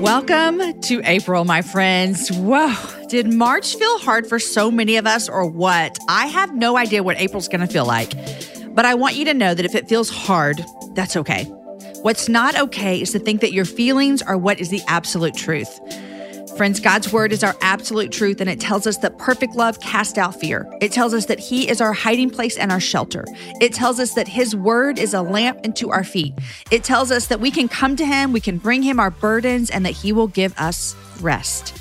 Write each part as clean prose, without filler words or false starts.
Welcome to April, my friends. Whoa, did March feel hard for so many of us or what? I have no idea what April's going to feel like, but I want you to know that if it feels hard, that's okay. What's not okay is to think that your feelings are what is the absolute truth. Friends, God's word is our absolute truth, and it tells us that perfect love casts out fear. It tells us that he is our hiding place and our shelter. It tells us that his word is a lamp unto our feet. It tells us that we can come to him, we can bring him our burdens, and that he will give us rest.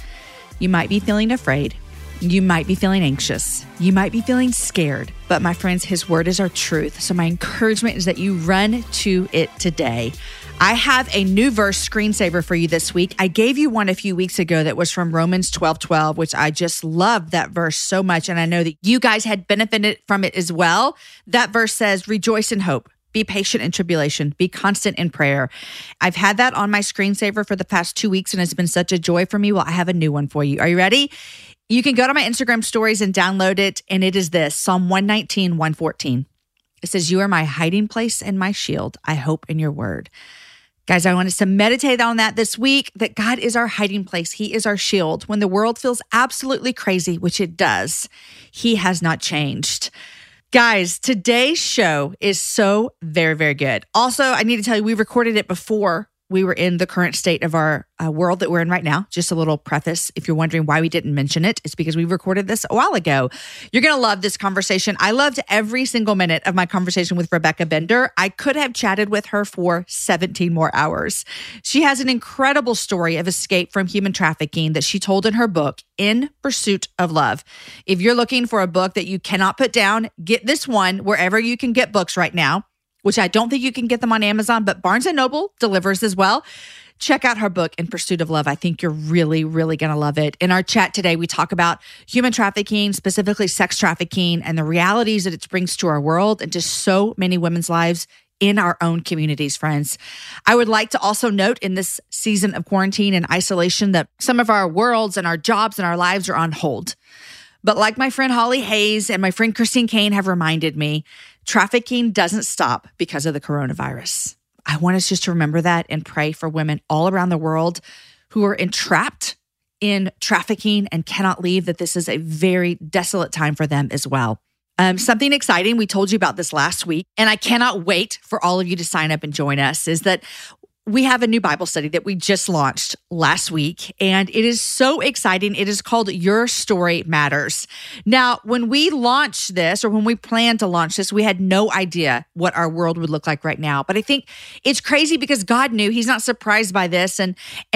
You might be feeling afraid. You might be feeling anxious. You might be feeling scared. But my friends, his word is our truth. So my encouragement is that you run to it today. I have a new verse screensaver for you this week. I gave you one a few weeks ago that was from Romans 12:12, which I just love that verse so much. And I know that you guys had benefited from it as well. That verse says, rejoice in hope, be patient in tribulation, be constant in prayer. I've had that on my screensaver for the past 2 weeks and it's been such a joy for me. Well, I have a new one for you. Are you ready? You can go to my Instagram stories and download it. And it is this, Psalm 119, 114. It says, you are my hiding place and my shield. I hope in your word. Guys, I want us to meditate on that this week, that God is our hiding place. He is our shield. When the world feels absolutely crazy, which it does, he has not changed. Guys, today's show is so very, very good. Also, I need to tell you, we recorded it before we were in the current state of our world that we're in right now. Just a little preface. If you're wondering why we didn't mention it, it's because we recorded this a while ago. You're going to love this conversation. I loved every single minute of my conversation with Rebecca Bender. I could have chatted with her for 17 more hours. She has an incredible story of escape from human trafficking that she told in her book, In Pursuit of Love. If you're looking for a book that you cannot put down, get this one wherever you can get books right now, which I don't think you can get them on Amazon, but Barnes & Noble delivers as well. Check out her book, In Pursuit of Love. I think you're really, really going to love it. In our chat today, we talk about human trafficking, specifically sex trafficking, and the realities that it brings to our world and to so many women's lives in our own communities, friends. I would like to also note in this season of quarantine and isolation that some of our worlds and our jobs and our lives are on hold. But like my friend Holly Hayes and my friend Christine Kane have reminded me, trafficking doesn't stop because of the coronavirus. I want us just to remember that and pray for women all around the world who are entrapped in trafficking and cannot leave, that this is a very desolate time for them as well. Something exciting, we told you about this last week, and I cannot wait for all of you to sign up and join us, is that we have a new Bible study that we just launched last week, and it is so exciting. It is called Your Story Matters. Now, when we launched this, or when we planned to launch this, we had no idea what our world would look like right now. But I think it's crazy because God knew. He's not surprised by this. And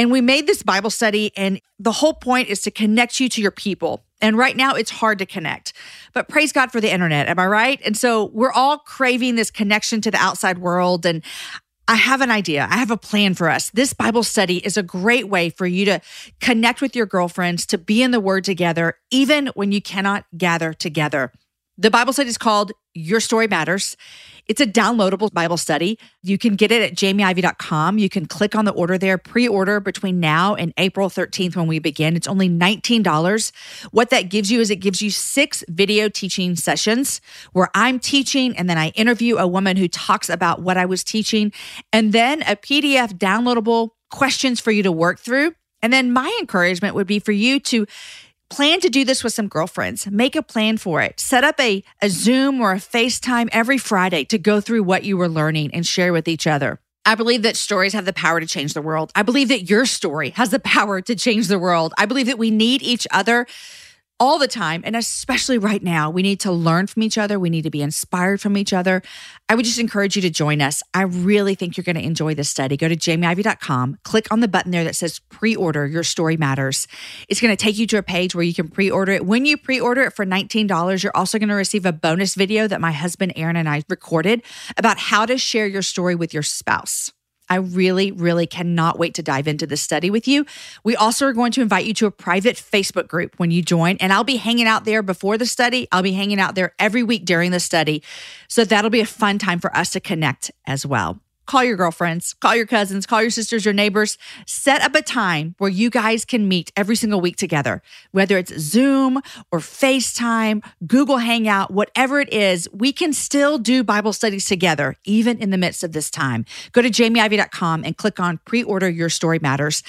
we made this Bible study, and the whole point is to connect you to your people. And right now it's hard to connect, but praise God for the internet. Am I right? And so we're all craving this connection to the outside world, and I have an idea. I have a plan for us. This Bible study is a great way for you to connect with your girlfriends, to be in the Word together, even when you cannot gather together. The Bible study is called Your Story Matters. It's a downloadable Bible study. You can get it at jamieivey.com. You can click on the order there, pre-order between now and April 13th when we begin. It's only $19. What that gives you is it gives you 6 video teaching sessions where I'm teaching and then I interview a woman who talks about what I was teaching, and then a PDF downloadable questions for you to work through. And then my encouragement would be for you to plan to do this with some girlfriends. Make a plan for it. Set up a Zoom or a FaceTime every Friday to go through what you were learning and share with each other. I believe that stories have the power to change the world. I believe that your story has the power to change the world. I believe that we need each other all the time, and especially right now. We need to learn from each other. We need to be inspired from each other. I would just encourage you to join us. I really think you're going to enjoy this study. Go to jamieivey.com, click on the button there that says pre-order Your Story Matters. It's going to take you to a page where you can pre-order it. When you pre-order it for $19, you're also going to receive a bonus video that my husband Aaron and I recorded about how to share your story with your spouse. I really, really cannot wait to dive into this study with you. We also are going to invite you to a private Facebook group when you join, and I'll be hanging out there before the study. I'll be hanging out there every week during the study. So that'll be a fun time for us to connect as well. Call your girlfriends, call your cousins, call your sisters, your neighbors. Set up a time where you guys can meet every single week together, whether it's Zoom or FaceTime, Google Hangout, whatever it is, we can still do Bible studies together, even in the midst of this time. Go to jamieivey.com and click on pre-order Your Story Matters,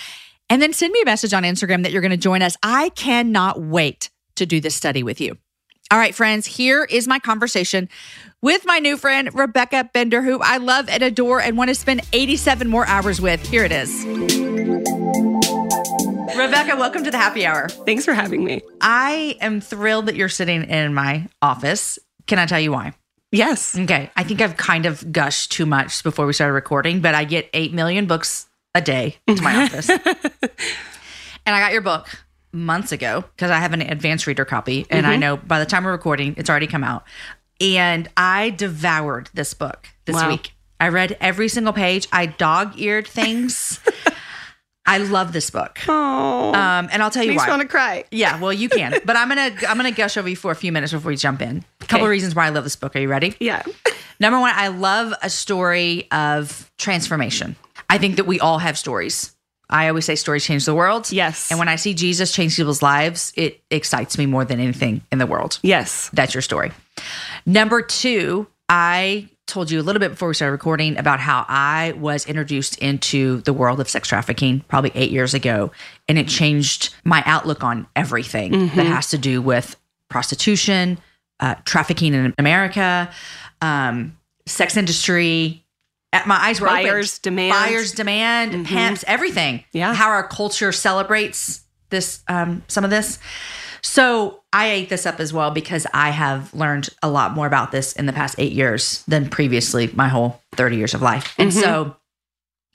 and then send me a message on Instagram that you're going to join us. I cannot wait to do this study with you. All right, friends, here is my conversation with my new friend, Rebecca Bender, who I love and adore and want to spend 87 more hours with. Here it is. Rebecca, welcome to the Happy Hour. Thanks for having me. I am thrilled that you're sitting in my office. Can I tell you why? Yes. Okay. I think I've kind of gushed too much before we started recording, but I get 8 million books a day to my office. And I got your book months ago because I have an advanced reader copy, and I know by the time we're recording, it's already come out. And I devoured this book this week. I read every single page. I dog-eared things. I love this book. Oh, and I'll tell you why. I just want to cry. Yeah, well, you can. But I'm gonna gush over you for a few minutes before we jump in. A couple of reasons why I love this book. Are you ready? Yeah. Number one, I love a story of transformation. I think that we all have stories. I always say stories change the world. Yes. And when I see Jesus change people's lives, it excites me more than anything in the world. Yes. That's your story. Number two, I told you a little bit before we started recording about how I was introduced into the world of sex trafficking probably 8 years ago, and it changed my outlook on everything that has to do with prostitution, trafficking in America, sex industry. My eyes were open. Buyers demand, pimps, everything. Yeah. How our culture celebrates this, some of this. So I ate this up as well because I have learned a lot more about this in the past 8 years than previously my whole 30 years of life. And so,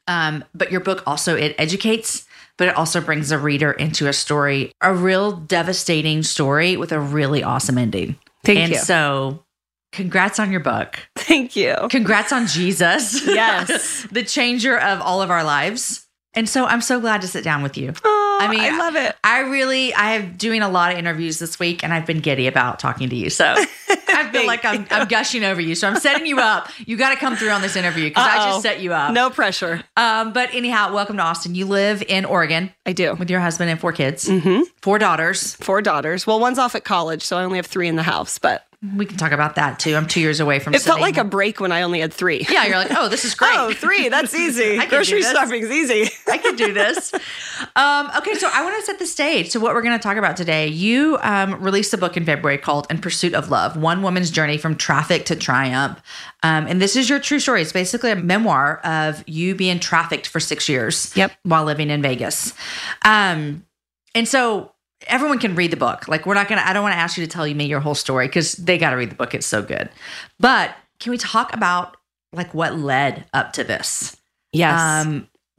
but your book also, it educates, but it also brings the reader into a story, a real devastating story with a really awesome ending. Thank you. And so, congrats on your book. Thank you. Congrats on Jesus. Yes. The changer of all of our lives. And so I'm so glad to sit down with you. Oh, I mean, I love it. I am doing a lot of interviews this week, and I've been giddy about talking to you. So I feel like I'm gushing over you. So I'm setting you up. You got to come through on this interview because I just set you up. No pressure. But anyhow, welcome to Austin. You live in Oregon. I do. With your husband and 4 kids. Mm-hmm. 4 daughters. 4 daughters. Well, one's off at college, so I only have 3 in the house, but we can talk about that too. I'm 2 years away from it. It felt like a break when I only had 3. Yeah, you're like, oh, this is great. Oh, 3, that's easy. Grocery shopping's easy. I can do this. Okay, so I want to set the stage to what we're going to talk about today. You released a book in February called In Pursuit of Love, One Woman's Journey from Traffic to Triumph. And this is your true story. It's basically a memoir of you being trafficked for 6 years while living in Vegas. And so everyone can read the book. Like, I don't want to ask you to tell me your whole story because they got to read the book. It's so good. But can we talk about like what led up to this? Yes.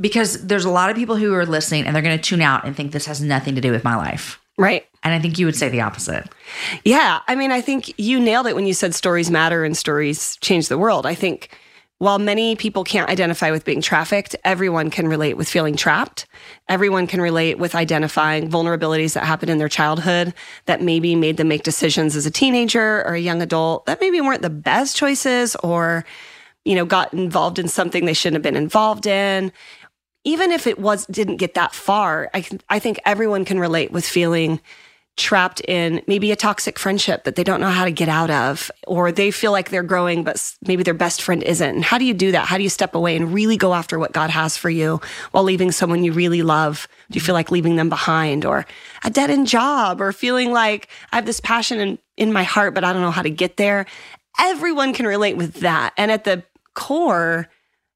Because there's a lot of people who are listening and they're going to tune out and think this has nothing to do with my life. Right. And I think you would say the opposite. Yeah. I mean, I think you nailed it when you said stories matter and stories change the world. I think while many people can't identify with being trafficked, everyone can relate with feeling trapped. Everyone can relate with identifying vulnerabilities that happened in their childhood that maybe made them make decisions as a teenager or a young adult that maybe weren't the best choices or, you know, got involved in something they shouldn't have been involved in. Even if it didn't get that far, I think everyone can relate with feeling trapped in maybe a toxic friendship that they don't know how to get out of, or they feel like they're growing, but maybe their best friend isn't. And how do you do that? How do you step away and really go after what God has for you while leaving someone you really love? Do you feel like leaving them behind, or a dead-end job, or feeling like I have this passion in my heart, but I don't know how to get there? Everyone can relate with that. And at the core,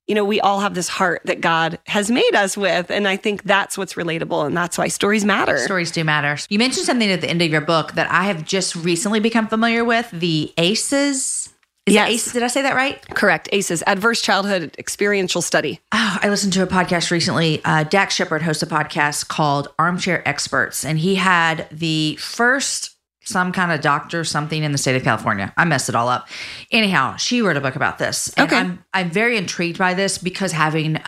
you know, we all have this heart that God has made us with. And I think that's what's relatable. And that's why stories matter. Stories do matter. You mentioned something at the end of your book that I have just recently become familiar with, the ACEs. Yes. ACEs? Did I say that right? Correct. ACEs, Adverse Childhood Experiential Study. Oh, I listened to a podcast recently. Dax Shepard hosts a podcast called Armchair Experts. And he had the first some kind of doctor, something in the state of California. I messed it all up. Anyhow, she wrote a book about this. And okay. I'm very intrigued by this because having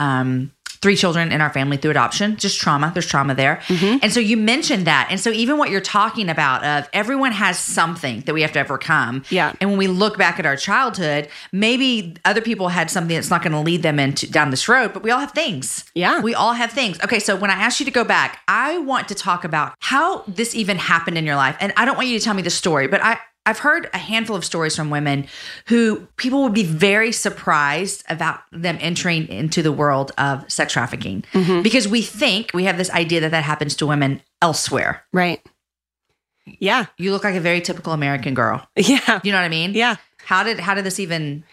three children in our family through adoption, just trauma, there's trauma there. Mm-hmm. And so you mentioned that. And so even what you're talking about of everyone has something that we have to overcome. Yeah. And when we look back at our childhood, maybe other people had something that's not going to lead them into down this road, but we all have things. Yeah. We all have things. Okay. So when I asked you to go back, I want to talk about how this even happened in your life. And I don't want you to tell me the story, but I've heard a handful of stories from women who people would be very surprised about them entering into the world of sex trafficking mm-hmm. because we think we have this idea that happens to women elsewhere. Right. Yeah. You look like a very typical American girl. Yeah. You know what I mean? Yeah. How did this even...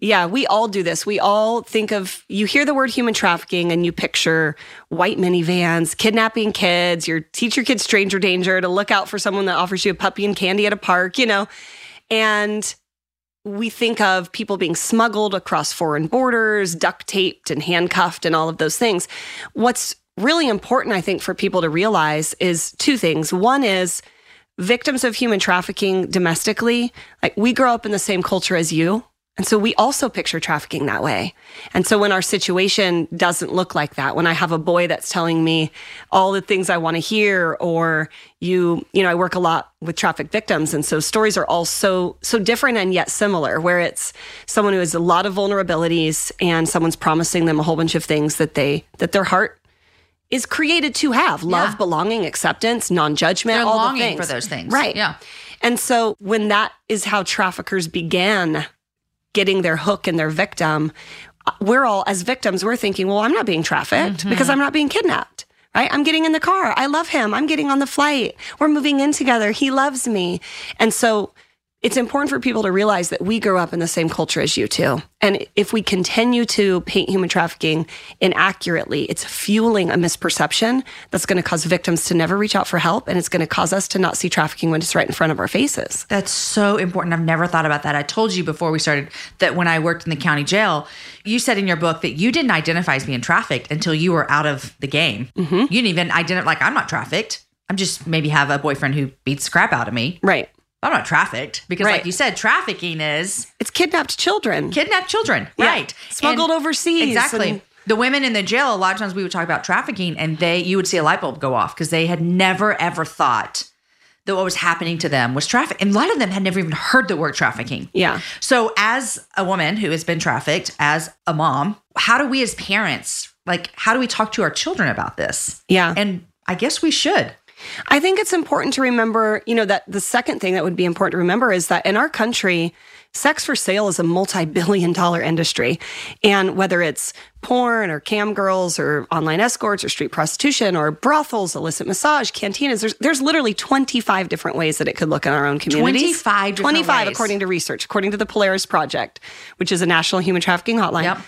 Yeah, we all do this. We all think of, you hear the word human trafficking and you picture white minivans, kidnapping kids, you teach your kids stranger danger to look out for someone that offers you a puppy and candy at a park, you know. And we think of people being smuggled across foreign borders, duct taped and handcuffed and all of those things. What's really important, I think, for people to realize is two things. One is victims of human trafficking domestically, like we grow up in the same culture as you. And so we also picture trafficking that way. And so when our situation doesn't look like that, when I have a boy that's telling me all the things I want to hear, or you know, I work a lot with trafficked victims. And so stories are all so different and yet similar, where it's someone who has a lot of vulnerabilities and someone's promising them a whole bunch of things that their heart is created to have. Love, yeah. Belonging, acceptance, non-judgment, they're all the things. For those things. Right. Yeah. And so when that is how traffickers began getting their hook and their victim, we're all, as victims, we're thinking, well, I'm not being trafficked mm-hmm. because I'm not being kidnapped, right? I'm getting in the car. I love him. I'm getting on the flight. We're moving in together. He loves me. And so it's important for people to realize that we grew up in the same culture as you too. And if we continue to paint human trafficking inaccurately, it's fueling a misperception that's going to cause victims to never reach out for help. And it's going to cause us to not see trafficking when it's right in front of our faces. That's so important. I've never thought about that. I told you before we started that when I worked in the county jail, you said in your book that you didn't identify as being trafficked until you were out of the game. Mm-hmm. You didn't even identify, like, I'm not trafficked. I'm just maybe have a boyfriend who beats the crap out of me. Right. I'm not trafficked because right. Like you said, trafficking is... It's kidnapped children. Kidnapped children, yeah. Right. Smuggled and overseas. Exactly. The women in the jail, a lot of times we would talk about trafficking and you would see a light bulb go off because they had never, ever thought that what was happening to them was traffic. And a lot of them had never even heard the word trafficking. Yeah. So as a woman who has been trafficked, as a mom, how do we as parents, like, how do we talk to our children about this? Yeah. And I guess we should. I think it's important to remember, you know, that the second thing that would be important to remember is that in our country, sex for sale is a multi-billion-dollar industry. And whether it's porn or cam girls or online escorts or street prostitution or brothels, illicit massage, cantinas, there's literally 25 different ways that it could look in our own communities. 25 ways. According to research, according to the Polaris Project, which is a national human trafficking hotline. Yep.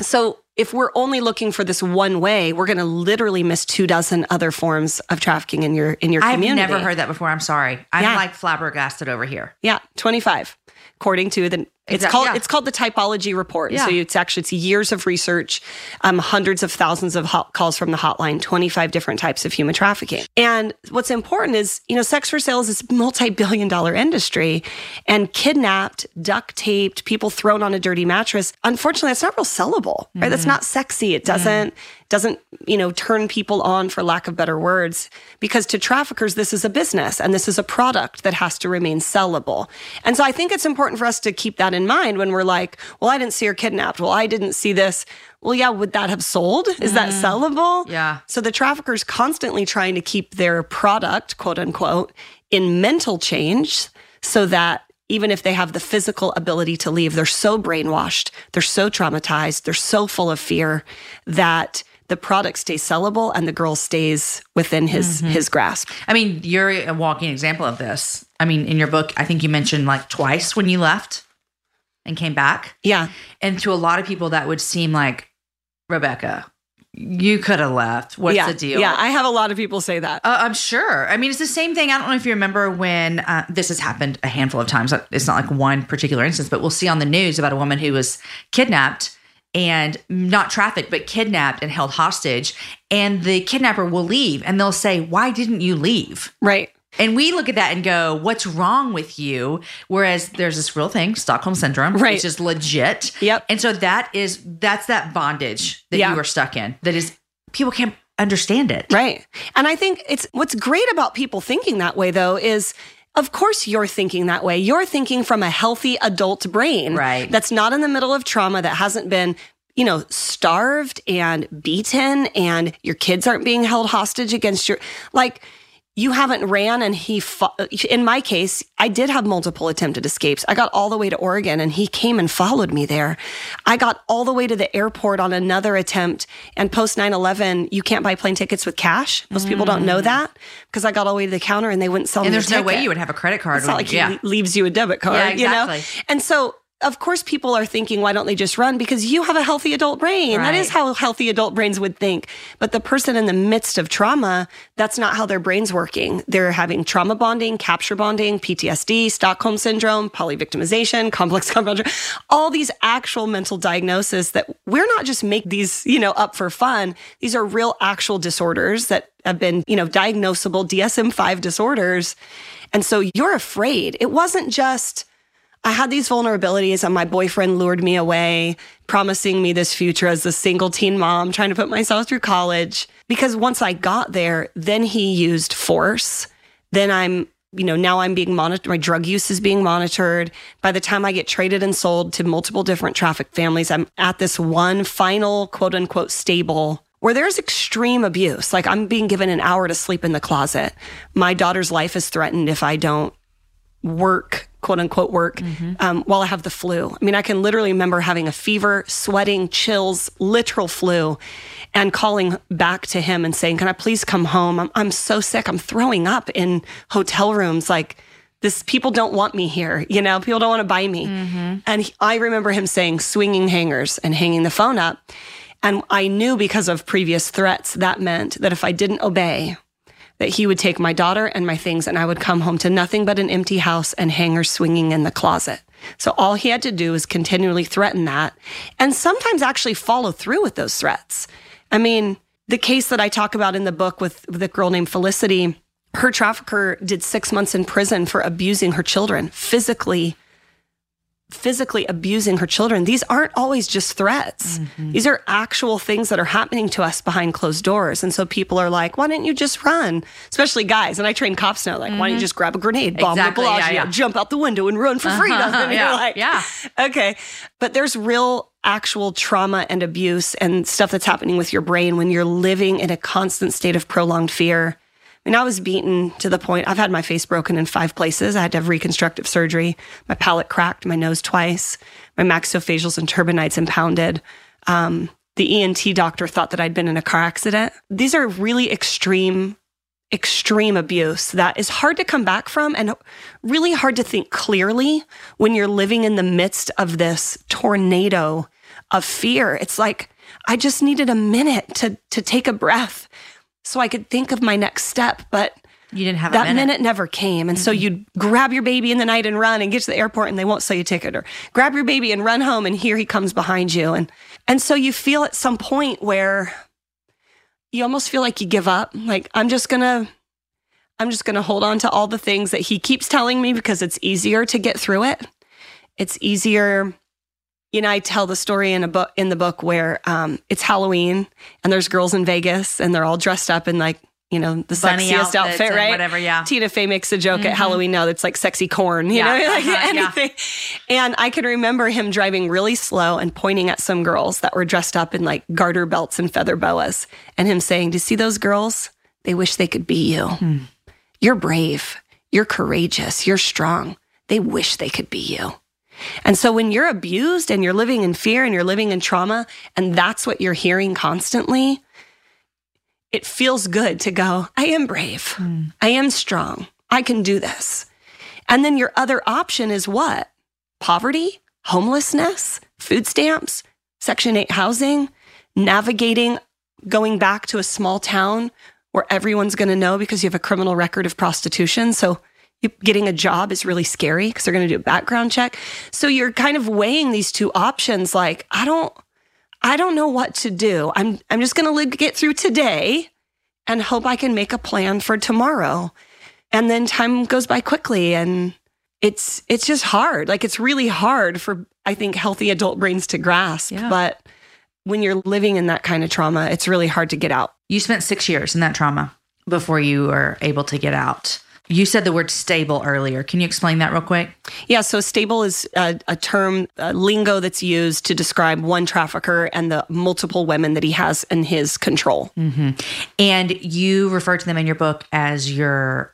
So if we're only looking for this one way, we're going to literally miss 2 dozen other forms of trafficking in your community. I've never heard that before. I'm sorry. I'm like flabbergasted over here. Yeah, 25, according to the... It's called the typology report. Yeah. So it's years of research, hundreds of thousands of calls from the hotline, 25 different types of human trafficking. And what's important is, you know, sex for sale is this multi-billion-dollar industry, and kidnapped, duct taped, people thrown on a dirty mattress. Unfortunately, that's not real sellable, right? Mm-hmm. That's not sexy. It doesn't, you know, turn people on, for lack of better words, because to traffickers, this is a business and this is a product that has to remain sellable. And so I think it's important for us to keep that in mind when we're like, well, I didn't see her kidnapped. Well, I didn't see this. Well, yeah, would that have sold? Is that sellable? Yeah. So the trafficker's constantly trying to keep their product, quote unquote, in mental change so that even if they have the physical ability to leave, they're so brainwashed, they're so traumatized, they're so full of fear that the product stays sellable and the girl stays within his grasp. I mean, you're a walking example of this. I mean, in your book, I think you mentioned like twice when you left and came back. Yeah. And to a lot of people that would seem like, Rebecca, you could have left. What's the deal? Yeah, I have a lot of people say that. I'm sure. I mean, it's the same thing. I don't know if you remember when this has happened a handful of times. It's not like one particular instance, but we'll see on the news about a woman who was kidnapped and not trafficked, but kidnapped and held hostage. And the kidnapper will leave and they'll say, why didn't you leave? Right. And we look at that and go, what's wrong with you? Whereas there's this real thing, Stockholm Syndrome, right, which is legit. Yep. And so that's that bondage that you are stuck in. That is, people can't understand it. Right. And I think it's what's great about people thinking that way, though, is of course you're thinking that way. You're thinking from a healthy adult brain. Right. That's not in the middle of trauma, that hasn't been, you know, starved and beaten, and your kids aren't being held hostage against your, like, you haven't ran and he fought. In my case, I did have multiple attempted escapes. I got all the way to Oregon and he came and followed me there. I got all the way to the airport on another attempt, and post 9/11, you can't buy plane tickets with cash. Most people don't know that, because I got all the way to the counter and they wouldn't sell me the ticket. And there's no way you would have a credit card. It's not like he leaves you a debit card, you know? And so, of course, people are thinking, why don't they just run? Because you have a healthy adult brain. Right. That is how healthy adult brains would think. But the person in the midst of trauma, that's not how their brain's working. They're having trauma bonding, capture bonding, PTSD, Stockholm Syndrome, polyvictimization, complex compound, all these actual mental diagnoses that we're not just make these, you know, up for fun. These are real actual disorders that have been, you know, diagnosable DSM-5 disorders. And so you're afraid. It wasn't just, I had these vulnerabilities and my boyfriend lured me away, promising me this future as a single teen mom, trying to put myself through college. Because once I got there, then he used force. Then I'm, you know, now I'm being monitored. My drug use is being monitored. By the time I get traded and sold to multiple different trafficked families, I'm at this one final quote unquote stable where there's extreme abuse. Like, I'm being given an hour to sleep in the closet. My daughter's life is threatened if I don't work, quote unquote work, while I have the flu. I mean, I can literally remember having a fever, sweating, chills, literal flu, and calling back to him and saying, can I please come home? I'm so sick. I'm throwing up in hotel rooms. Like, this, people don't want me here. You know, people don't want to buy me. Mm-hmm. And I remember him saying swinging hangers and hanging the phone up. And I knew, because of previous threats, that meant that if I didn't obey, that he would take my daughter and my things, and I would come home to nothing but an empty house and hangers swinging in the closet. So all he had to do was continually threaten that, and sometimes actually follow through with those threats. I mean, the case that I talk about in the book with a girl named Felicity, her trafficker did 6 months in prison for abusing her children, physically abusing her children. These aren't always just threats. Mm-hmm. These are actual things that are happening to us behind closed doors. And so people are like, why didn't you just run? Especially guys. And I train cops now, like, why don't you just grab a grenade, bomb the Bellagio, jump out the window and run for freedom? And you're like, okay. But there's real actual trauma and abuse and stuff that's happening with your brain when you're living in a constant state of prolonged fear. I mean, I was beaten to the point, I've had my face broken in 5 places. I had to have reconstructive surgery. My palate cracked, my nose twice, my maxillofacials and turbinates impounded. The ENT doctor thought that I'd been in a car accident. These are really extreme abuse that is hard to come back from, and really hard to think clearly when you're living in the midst of this tornado of fear. It's like, I just needed a minute to take a breath so I could think of my next step, but you didn't have that minute never came. And so you'd grab your baby in the night and run and get to the airport and they won't sell you a ticket, or grab your baby and run home and here he comes behind you. And so you feel at some point where you almost feel like you give up. Like, I'm just gonna hold on to all the things that he keeps telling me because it's easier to get through it. It's easier. You know, I tell the story in the book where it's Halloween and there's girls in Vegas and they're all dressed up in, like, you know, the bunny sexiest outfit, right? Whatever, yeah. Tina Fey makes a joke at Halloween now that's like sexy corn, you know, like anything. Yeah. And I can remember him driving really slow and pointing at some girls that were dressed up in like garter belts and feather boas, and him saying, do you see those girls? They wish they could be you. Hmm. You're brave. You're courageous. You're strong. They wish they could be you. And so when you're abused and you're living in fear and you're living in trauma, and that's what you're hearing constantly, it feels good to go, I am brave. Mm. I am strong. I can do this. And then your other option is what? Poverty, homelessness, food stamps, Section 8 housing, navigating, going back to a small town where everyone's going to know because you have a criminal record of prostitution. So getting a job is really scary because they're going to do a background check. So you're kind of weighing these two options. Like, I don't know what to do. I'm just going to get through today and hope I can make a plan for tomorrow. And then time goes by quickly, and it's just hard. Like, it's really hard for, I think, healthy adult brains to grasp. Yeah. But when you're living in that kind of trauma, it's really hard to get out. You spent 6 years in that trauma before you were able to get out. You said the word stable earlier. Can you explain that real quick? Yeah, so stable is a term, a lingo that's used to describe one trafficker and the multiple women that he has in his control. Mm-hmm. And you refer to them in your book as your,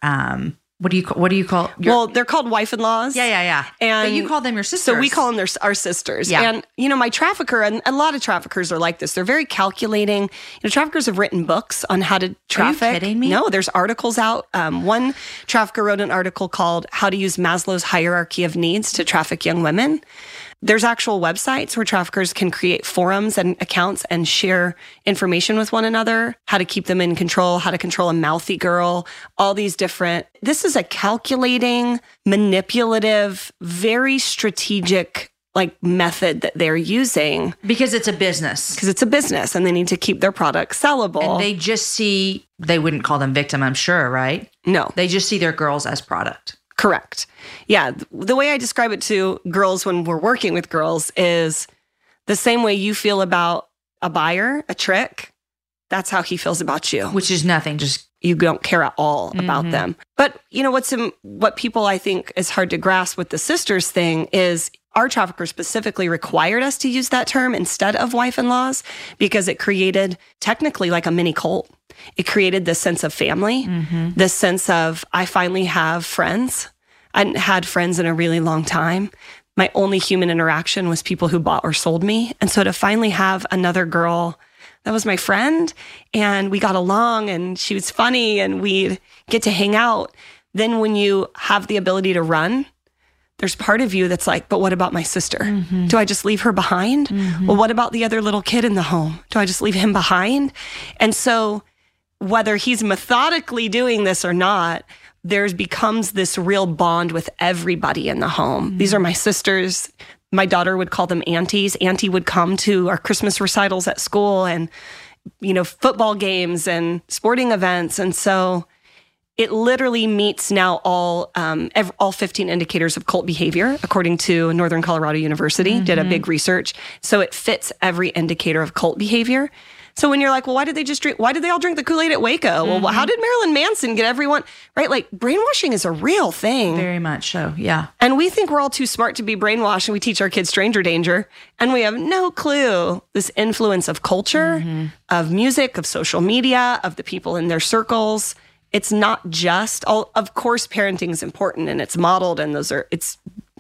what do you call? Well, they're called wife-in-laws. Yeah. And but you call them your sisters. So we call them our sisters. Yeah. And, you know, my trafficker, and a lot of traffickers are like this. They're very calculating. You know, traffickers have written books on how to traffic. Are you kidding me? No, there's articles out. One trafficker wrote an article called How to Use Maslow's Hierarchy of Needs to Traffic Young Women. There's actual websites where traffickers can create forums and accounts and share information with one another, how to keep them in control, how to control a mouthy girl, all these different. This is a calculating, manipulative, very strategic like method that they're using. Because it's a business. Because it's a business and they need to keep their products sellable. And they just see, they wouldn't call them victim, I'm sure, right? No. They just see their girls as product. Correct. Yeah. The way I describe it to girls when we're working with girls is the same way you feel about a buyer, a trick, that's how he feels about you. Which is nothing, just you don't care at all about them. But you know, what people I think is hard to grasp with the sisters thing is our trafficker specifically required us to use that term instead of wife-in-laws because it created technically like a mini cult. It created this sense of family, this sense of, I finally have friends. I hadn't had friends in a really long time. My only human interaction was people who bought or sold me. And so to finally have another girl that was my friend and we got along and she was funny and we'd get to hang out. Then when you have the ability to run, there's part of you that's like, but what about my sister? Do I just leave her behind? Well, what about the other little kid in the home? Do I just leave him behind? And so whether he's methodically doing this or not, there becomes this real bond with everybody in the home. These are my sisters. My daughter would call them aunties. Auntie would come to our Christmas recitals at school and, you know, football games and sporting events. And so it literally meets now all 15 indicators of cult behavior, according to Northern Colorado University, did a big research. So it fits every indicator of cult behavior. So when you're like, well, why did they all drink the Kool-Aid at Waco? Well, how did Marilyn Manson get everyone, right? Like, brainwashing is a real thing. Very much so, yeah. And we think we're all too smart to be brainwashed, and we teach our kids stranger danger, and we have no clue this influence of culture, of music, of social media, of the people in their circles. It's not just, of course, parenting is important, and it's modeled, and it's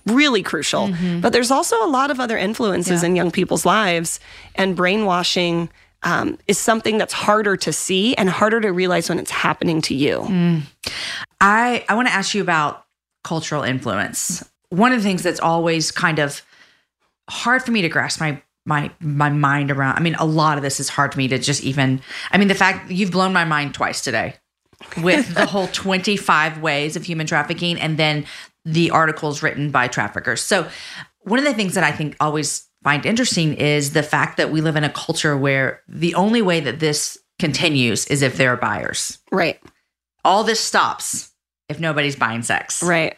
really crucial. But there's also a lot of other influences in young people's lives, and brainwashing is something that's harder to see and harder to realize when it's happening to you. I want to ask you about cultural influence. One of the things that's always kind of hard for me to grasp my mind around. I mean, a lot of this is hard for me to just even, I mean, the fact you've blown my mind twice today with the whole 25 ways of human trafficking and then the articles written by traffickers. So one of the things that I think always find interesting is the fact that we live in a culture where the only way that this continues is if there are buyers. Right. All this stops if nobody's buying sex. Right.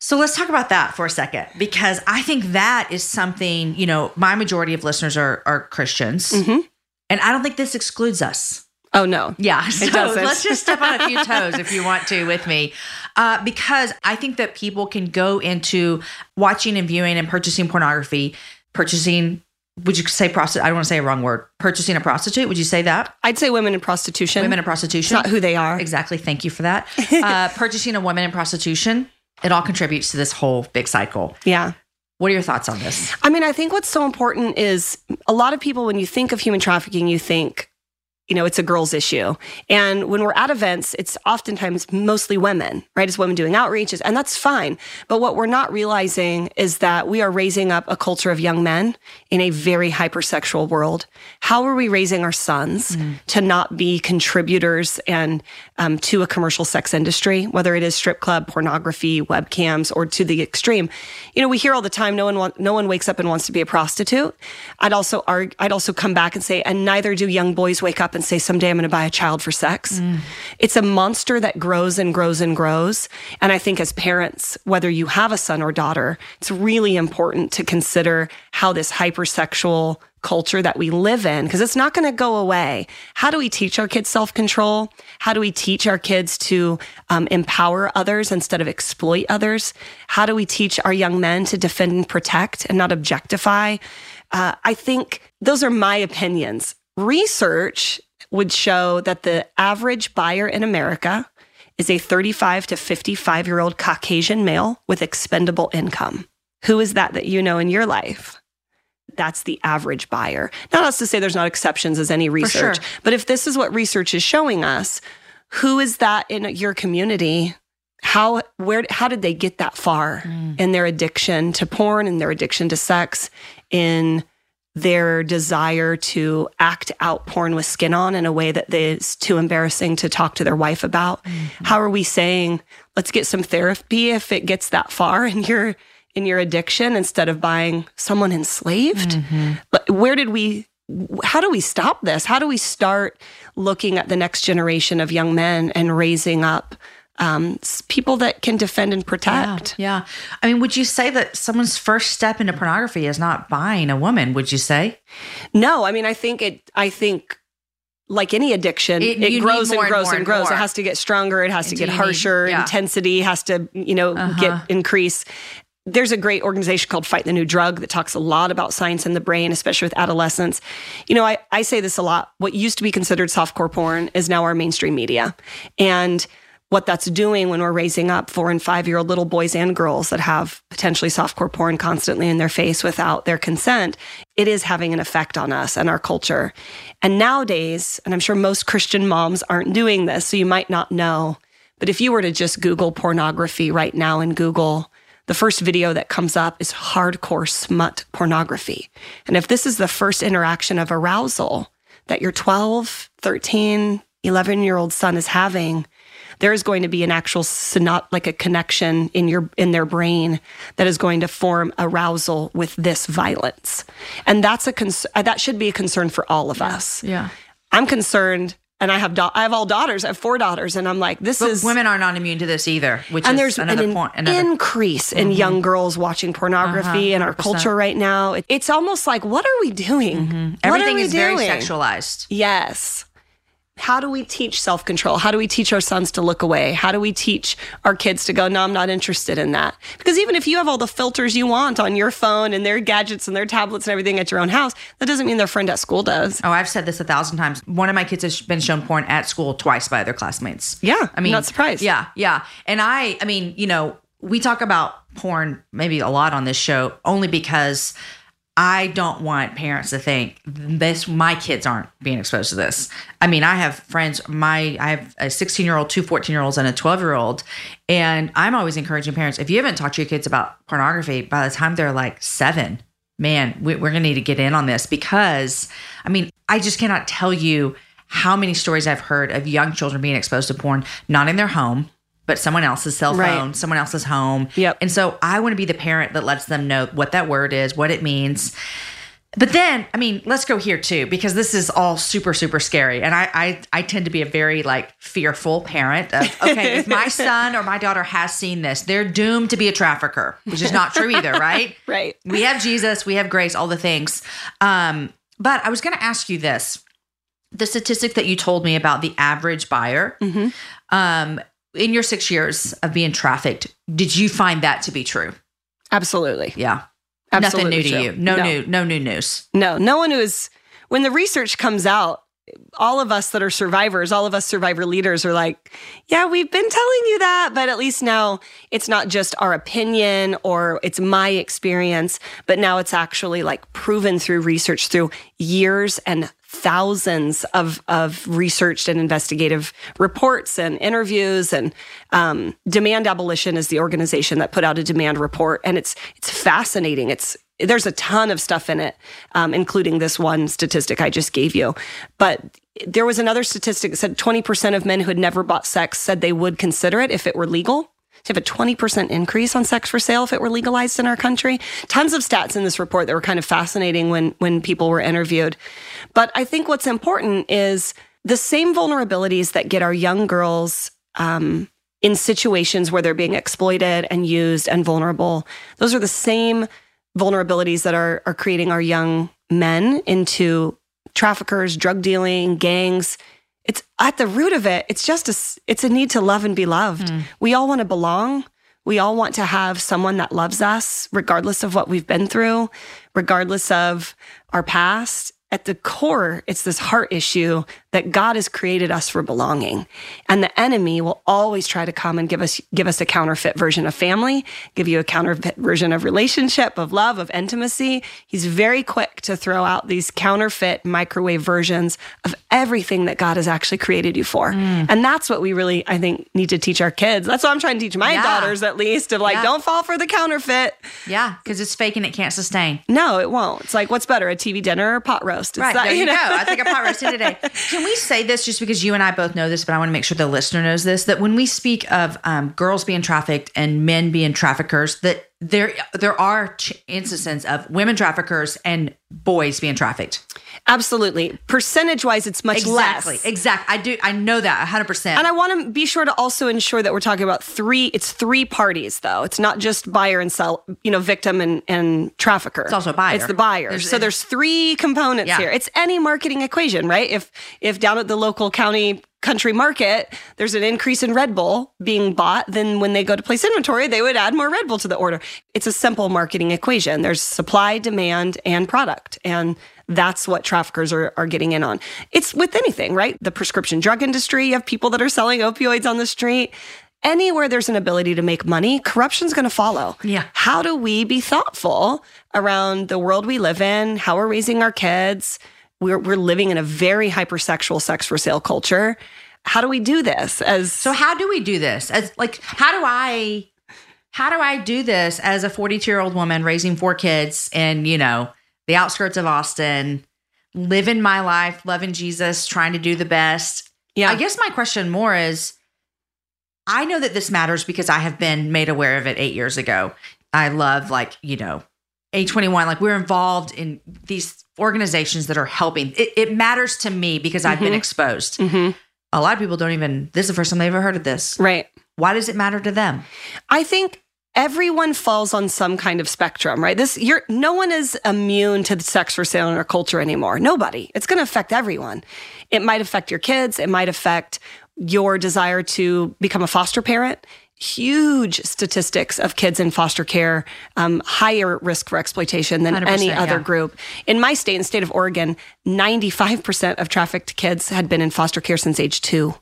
So let's talk about that for a second, because I think that is something, you know, my majority of listeners are Christians, and I don't think this excludes us. Oh, no. Yeah. So it doesn't. Let's just step on a few toes if you want to with me, because I think that people can go into watching and viewing and purchasing pornography, would you say prostitute? I don't want to say a wrong word. Purchasing a prostitute, would you say that? I'd say women in prostitution. Women in prostitution. It's not who they are. Exactly. Thank you for that. Purchasing a woman in prostitution, it all contributes to this whole big cycle. Yeah. What are your thoughts on this? I mean, I think what's so important is a lot of people, when you think of human trafficking, you think, you know, it's a girl's issue. And when we're at events, it's oftentimes mostly women, right? It's women doing outreaches, and that's fine. But what we're not realizing is that we are raising up a culture of young men in a very hypersexual world. How are we raising our sons to not be contributors and to a commercial sex industry, whether it is strip club, pornography, webcams, or to the extreme? You know, we hear all the time, no one wakes up and wants to be a prostitute. I'd also come back and say, and neither do young boys wake up up and say, someday I'm going to buy a child for sex. It's a monster that grows and grows and grows. And I think as parents, whether you have a son or daughter, it's really important to consider how this hypersexual culture that we live in, because it's not going to go away. How do we teach our kids self-control? How do we teach our kids to empower others instead of exploit others? How do we teach our young men to defend and protect and not objectify? I think those are my opinions. Research would show that the average buyer in America is a 35 to 55-year-old Caucasian male with expendable income. Who is that you know in your life? That's the average buyer. Not to say there's not exceptions as any research, sure. But if this is what research is showing us, who is that in your community? How did they get that far in their addiction to porn, in their addiction to sex, in their desire to act out porn with skin on in a way that is too embarrassing to talk to their wife about? Mm-hmm. How are we saying, let's get some therapy if it gets that far in your addiction instead of buying someone enslaved? Mm-hmm. But how do we stop this? How do we start looking at the next generation of young men and raising up people that can defend and protect? Yeah. I mean, would you say that someone's first step into pornography is not buying a woman, would you say? No, I mean, I think like any addiction, it grows and grows and grows. It has to get stronger. It has to get harsher. Intensity has to, get increase. There's a great organization called Fight the New Drug that talks a lot about science in the brain, especially with adolescents. I say this a lot. What used to be considered softcore porn is now our mainstream media. And what that's doing when we're raising up 4 and 5-year-old little boys and girls that have potentially softcore porn constantly in their face without their consent, it is having an effect on us and our culture. And nowadays, and I'm sure most Christian moms aren't doing this, so you might not know, but if you were to just Google pornography right now in Google, the first video that comes up is hardcore smut pornography. And if this is the first interaction of arousal that your 12, 13, 11-year-old son is having, there is going to be an actual a connection in their brain that is going to form arousal with this violence. And that's that should be a concern for all of us. Yeah. I'm concerned. And I have 4 daughters, and I'm like, women are not immune to this either, which is another increase in young girls watching pornography in our culture right now. It's almost like, what are we doing? Mm-hmm. Everything is very sexualized. Yes. How do we teach self-control? How do we teach our sons to look away? How do we teach our kids to go, no, I'm not interested in that? Because even if you have all the filters you want on your phone and their gadgets and their tablets and everything at your own house, that doesn't mean their friend at school does. Oh, I've said this 1,000 times. One of my kids has been shown porn at school twice by other classmates. Yeah, I mean, not surprised. Yeah, yeah. And we talk about porn maybe a lot on this show only because I don't want parents to think my kids aren't being exposed to this. I mean, I have friends, I have a 16-year-old, 2 14-year-olds, and a 12-year-old. And I'm always encouraging parents, if you haven't talked to your kids about pornography, by the time they're like 7, man, we're going to need to get in on this because, I mean, I just cannot tell you how many stories I've heard of young children being exposed to porn, not in their home, but someone else's cell phone, right. Someone else's home. Yep. And so I want to be the parent that lets them know what that word is, what it means. But then, I mean, let's go here too, because this is all super, super scary. And I tend to be a very fearful parent of, okay, if my son or my daughter has seen this, they're doomed to be a trafficker, which is not true either, right? Right. We have Jesus, we have grace, all the things. But I was going to ask you this, the statistic that you told me about the average buyer, in your 6 years of being trafficked, did you find that to be true? Absolutely. Yeah. Absolutely. Nothing new to you. No new news. No. No one when the research comes out, all of us that are survivors, all of us survivor leaders are like, yeah, we've been telling you that, but at least now it's not just our opinion or it's my experience, but now it's actually proven through research through years and thousands of researched and investigative reports and interviews, and Demand Abolition is the organization that put out a demand report, and it's fascinating. There's a ton of stuff in it, including this one statistic I just gave you. But there was another statistic that said 20% of men who had never bought sex said they would consider it if it were legal. to have a 20% increase on sex for sale if it were legalized in our country. Tons of stats in this report that were kind of fascinating when people were interviewed. But I think what's important is the same vulnerabilities that get our young girls in situations where they're being exploited and used and vulnerable, those are the same vulnerabilities that are creating our young men into traffickers, drug dealing, gangs. It's at the root of it. It's just it's a need to love and be loved. Mm. We all want to belong. We all want to have someone that loves us, regardless of what we've been through, regardless of our past. At the core, it's this heart issue that God has created us for belonging. And the enemy will always try to come and give us a counterfeit version of family, give you a counterfeit version of relationship, of love, of intimacy. He's very quick to throw out these counterfeit microwave versions of everything that God has actually created you for. Mm. And that's what we really, I think, need to teach our kids. That's what I'm trying to teach my daughters, at least, of like, don't fall for the counterfeit. Yeah, because it's fake and it can't sustain. No, it won't. It's like, what's better, a TV dinner or a pot roast? It's right, that, there you know. Go. I think I pot roasted today. Can we say this just because you and I both know this, but I want to make sure the listener knows this, that when we speak of girls being trafficked and men being traffickers, that there are instances of women traffickers and boys being trafficked. Absolutely. Percentage-wise, it's much less. Exactly. I know that 100%. And I want to be sure to also ensure that we're talking about three parties, though. It's not just buyer and sell, victim and trafficker. It's also buyer. It's the buyer. There's three components here. It's any marketing equation, right? If down at the local country market, there's an increase in Red Bull being bought, then when they go to place inventory, they would add more Red Bull to the order. It's a simple marketing equation. There's supply, demand, and product. And that's what traffickers are getting in on. It's with anything, right? The prescription drug industry, you have people that are selling opioids on the street. Anywhere there's an ability to make money, corruption's going to follow. Yeah. How do we be thoughtful around the world we live in, how we're raising our kids? We're living in a very hypersexual sex for sale culture. How do we do this? How do I do this as a 42-year-old woman raising four kids in, the outskirts of Austin, living my life, loving Jesus, trying to do the best? Yeah. I guess my question more is, I know that this matters because I have been made aware of it 8 years ago. I love A21, we're involved in these organizations that are helping. It matters to me because I've been exposed. Mm-hmm. A lot of people don't even, this is the first time they've ever heard of this. Right. Why does it matter to them? I think everyone falls on some kind of spectrum, right? No one is immune to the sex for sale in our culture anymore. Nobody. It's going to affect everyone. It might affect your kids. It might affect your desire to become a foster parent. Huge statistics of kids in foster care, higher risk for exploitation than any other group. In my state, in the state of Oregon, 95% of trafficked kids had been in foster care since age 2.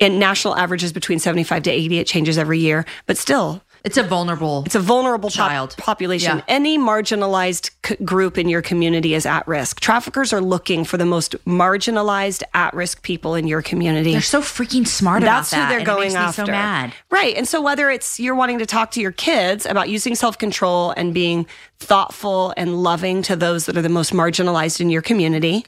And national average is between 75 to 80. It changes every year, but still. It's a vulnerable child population. Yeah. Any marginalized group in your community is at risk. Traffickers are looking for the most marginalized, at-risk people in your community. They're so freaking smart about that. That's who they're going after. It makes me so mad. Right. And so whether it's you're wanting to talk to your kids about using self-control and being thoughtful and loving to those that are the most marginalized in your community,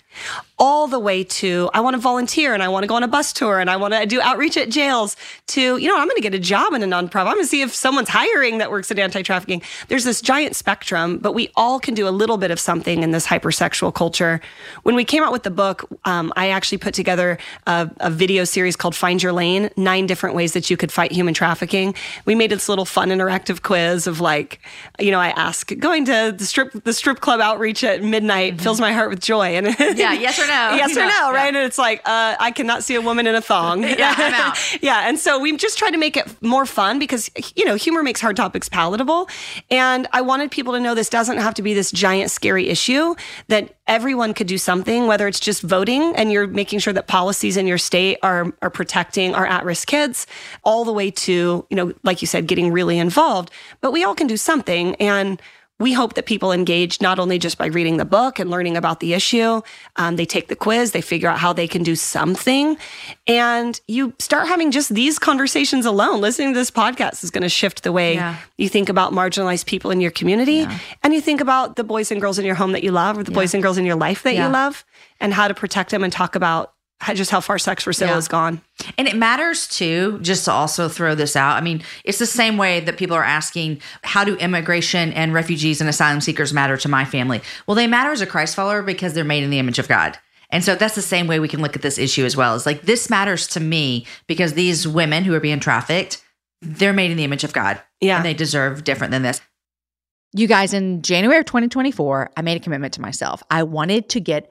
all the way to, I want to volunteer and I want to go on a bus tour and I want to do outreach at jails, to, I'm going to get a job in a nonprofit. I'm going to see if someone's hiring that works at anti-trafficking. There's this giant spectrum, but we all can do a little bit of something in this hypersexual culture. When we came out with the book, I actually put together a video series called Find Your Lane, 9 different ways that you could fight human trafficking. We made this little fun interactive quiz of I ask, going to the strip club outreach at midnight fills my heart with joy. And yes or no. Yes or no, right? Yeah. And it's like, I cannot see a woman in a thong. Yeah, I'm out. Yeah, and so we just tried to make it more fun because, humor makes hard topics palatable. And I wanted people to know this doesn't have to be this giant, scary issue, that everyone could do something, whether it's just voting and you're making sure that policies in your state are protecting our at-risk kids, all the way to, like you said, getting really involved. But we all can do something. And we hope that people engage not only just by reading the book and learning about the issue, they take the quiz, they figure out how they can do something. And you start having just these conversations alone. Listening to this podcast is going to shift the way you think about marginalized people in your community. Yeah. And you think about the boys and girls in your home that you love, or the boys and girls in your life that you love, and how to protect them and talk about just how far sex for sale has gone. And it matters too, just to also throw this out. I mean, it's the same way that people are asking, how do immigration and refugees and asylum seekers matter to my family? Well, they matter as a Christ follower because they're made in the image of God. And so that's the same way we can look at this issue as well. It's like, this matters to me because these women who are being trafficked, they're made in the image of God. Yeah. And they deserve different than this. You guys, in January of 2024, I made a commitment to myself. I wanted to get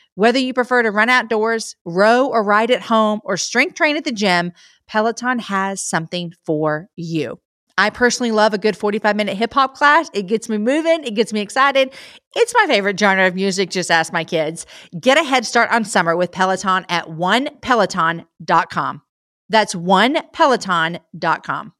Whether you prefer to run outdoors, row or ride at home, or strength train at the gym, Peloton has something for you. I personally love a good 45-minute hip-hop class. It gets me moving. It gets me excited. It's my favorite genre of music. Just ask my kids. Get a head start on summer with Peloton at onepeloton.com. That's onepeloton.com.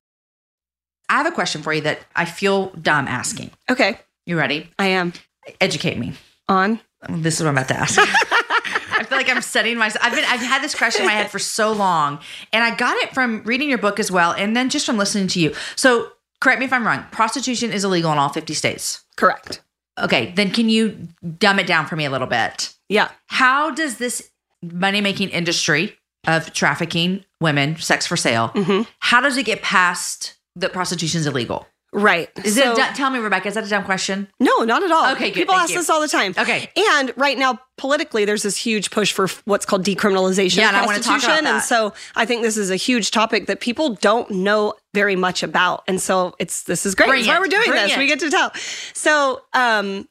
I have a question for you that I feel dumb asking. Okay. You ready? I am. Educate me. On? This is what I'm about to ask. I feel like I'm setting myself. I've had this question in my head for so long, and I got it from reading your book as well, and then just from listening to you. So correct me if I'm wrong. Prostitution is illegal in all 50 states. Correct. Okay. Then can you dumb it down for me a little bit? Yeah. How does this money-making industry of trafficking women, sex for sale, how does it get past that prostitution is illegal? Right. Tell me, Rebecca, is that a dumb question? No, not at all. Okay, good. People ask this all the time. Okay. And right now, politically, there's this huge push for what's called decriminalization of prostitution. And I want to talk about that. And so I think this is a huge topic that people don't know very much about. And so this is great. That's why we're doing this. We get to tell. So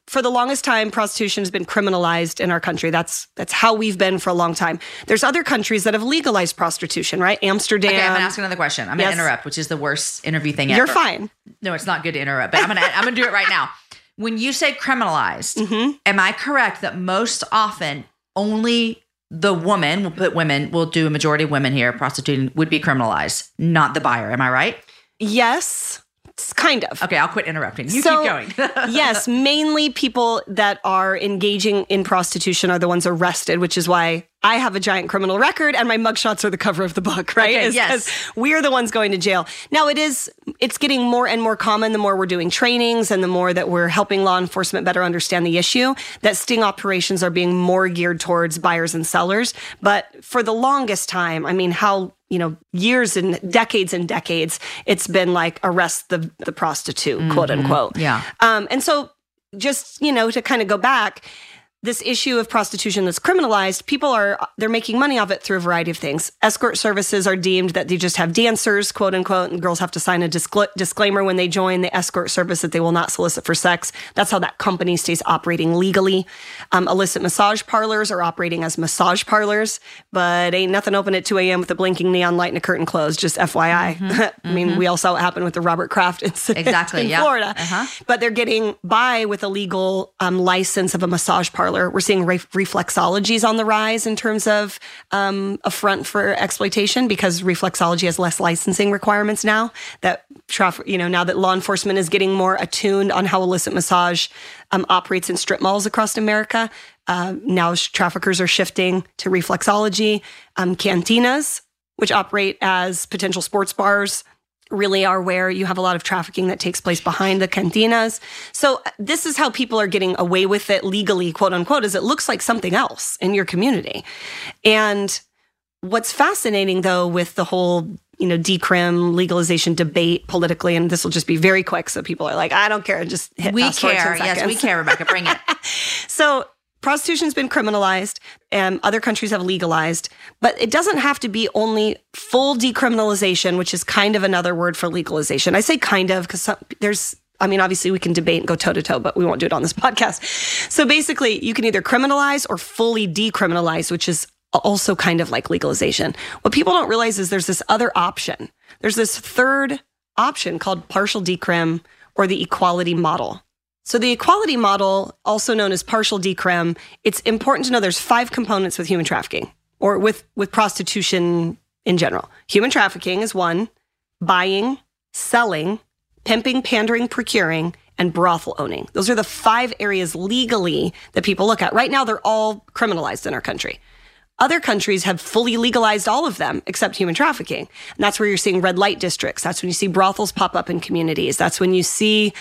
for the longest time, prostitution has been criminalized in our country. That's how we've been for a long time. There's other countries that have legalized prostitution, right? Amsterdam. Okay, I'm going to ask another question. I'm going to interrupt, which is the worst interview thing ever. You're fine. No, it's not good to interrupt, but I'm going to do it right now. When you say criminalized, am I correct that most often only the woman, we'll do a majority of women here, prostituting would be criminalized, not the buyer. Am I right? Yes, kind of. Okay, I'll quit interrupting. Keep going. Yes, mainly people that are engaging in prostitution are the ones arrested, which is why I have a giant criminal record and my mugshots are the cover of the book, right? Okay, yes. We're the ones going to jail. Now it's getting more and more common the more we're doing trainings and the more that we're helping law enforcement better understand the issue, that sting operations are being more geared towards buyers and sellers. But for the longest time, I mean, years and decades, it's been like arrest the prostitute, quote unquote. Yeah. And so just, to kind of go back, this issue of prostitution that's criminalized, they're making money off it through a variety of things. Escort services are deemed that they just have dancers, quote unquote, and girls have to sign a disclaimer when they join the escort service that they will not solicit for sex. That's how that company stays operating legally. Illicit massage parlors are operating as massage parlors, but ain't nothing open at 2 a.m. with a blinking neon light and a curtain closed, just FYI. I mean, we all saw what happened with the Robert Kraft incident in Florida. But they're getting by with a legal license of a massage parlor. We're seeing reflexologies on the rise in terms of affront for exploitation because reflexology has less licensing requirements now that now that law enforcement is getting more attuned on how illicit massage operates in strip malls across America. Now traffickers are shifting to reflexology, cantinas, which operate as potential sports bars, really are where you have a lot of trafficking that takes place behind the cantinas. So this is how people are getting away with it legally, quote unquote, is it looks like something else in your community. And what's fascinating, though, with the whole, you know, decrim legalization debate politically, and this will just be very quick, so people are like, I don't care, just hit fast forward 10 seconds. Yes, we care, Rebecca, bring it. So prostitution's been criminalized, and other countries have legalized, but it doesn't have to be only full decriminalization, which is kind of another word for legalization. I say kind of because there's, I mean, obviously we can debate and go toe-to-toe, but we won't do it on this podcast. So basically, you can either criminalize or fully decriminalize, which is also kind of like legalization. What people don't realize is there's this other option. There's this third option called partial decrim or the equality model. So the equality model, also known as partial decrim, it's important to know there's 5 components with human trafficking, or with prostitution in general. Human trafficking is one, buying, selling, pimping, pandering, procuring, and brothel owning. Those are the 5 areas legally that people look at. Right now, they're all criminalized in our country. Other countries have fully legalized all of them except human trafficking. And that's where you're seeing red light districts. That's when you see brothels pop up in communities. That's when you see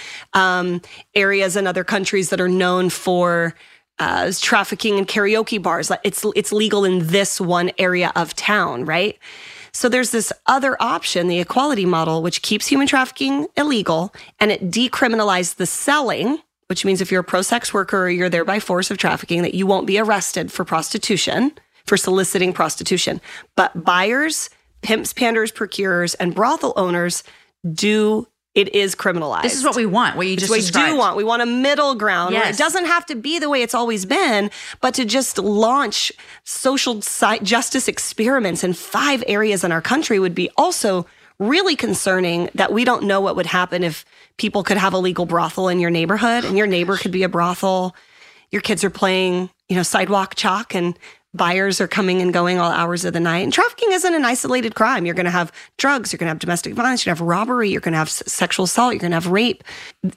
areas in other countries that are known for trafficking in karaoke bars. It's legal in this one area of town, right? So there's this other option, the equality model, which keeps human trafficking illegal, and it decriminalized the selling, which means if you're a pro-sex worker or you're there by force of trafficking, that you won't be arrested for prostitution, for soliciting prostitution. But buyers, pimps, panders, procurers, and brothel owners do, it is criminalized. This is what we want, what you just described. We do want. We want a middle ground. Yes. Where it doesn't have to be the way it's always been, but to just launch social justice experiments in 5 areas in our country would be also really concerning, that we don't know what would happen if people could have a legal brothel in your neighborhood, and your neighbor could be a brothel. Your kids are playing, you know, sidewalk chalk, and buyers are coming and going all hours of the night. And trafficking isn't an isolated crime. You're going to have drugs. You're going to have domestic violence. You're going to have robbery. You're going to have sexual assault. You're going to have rape.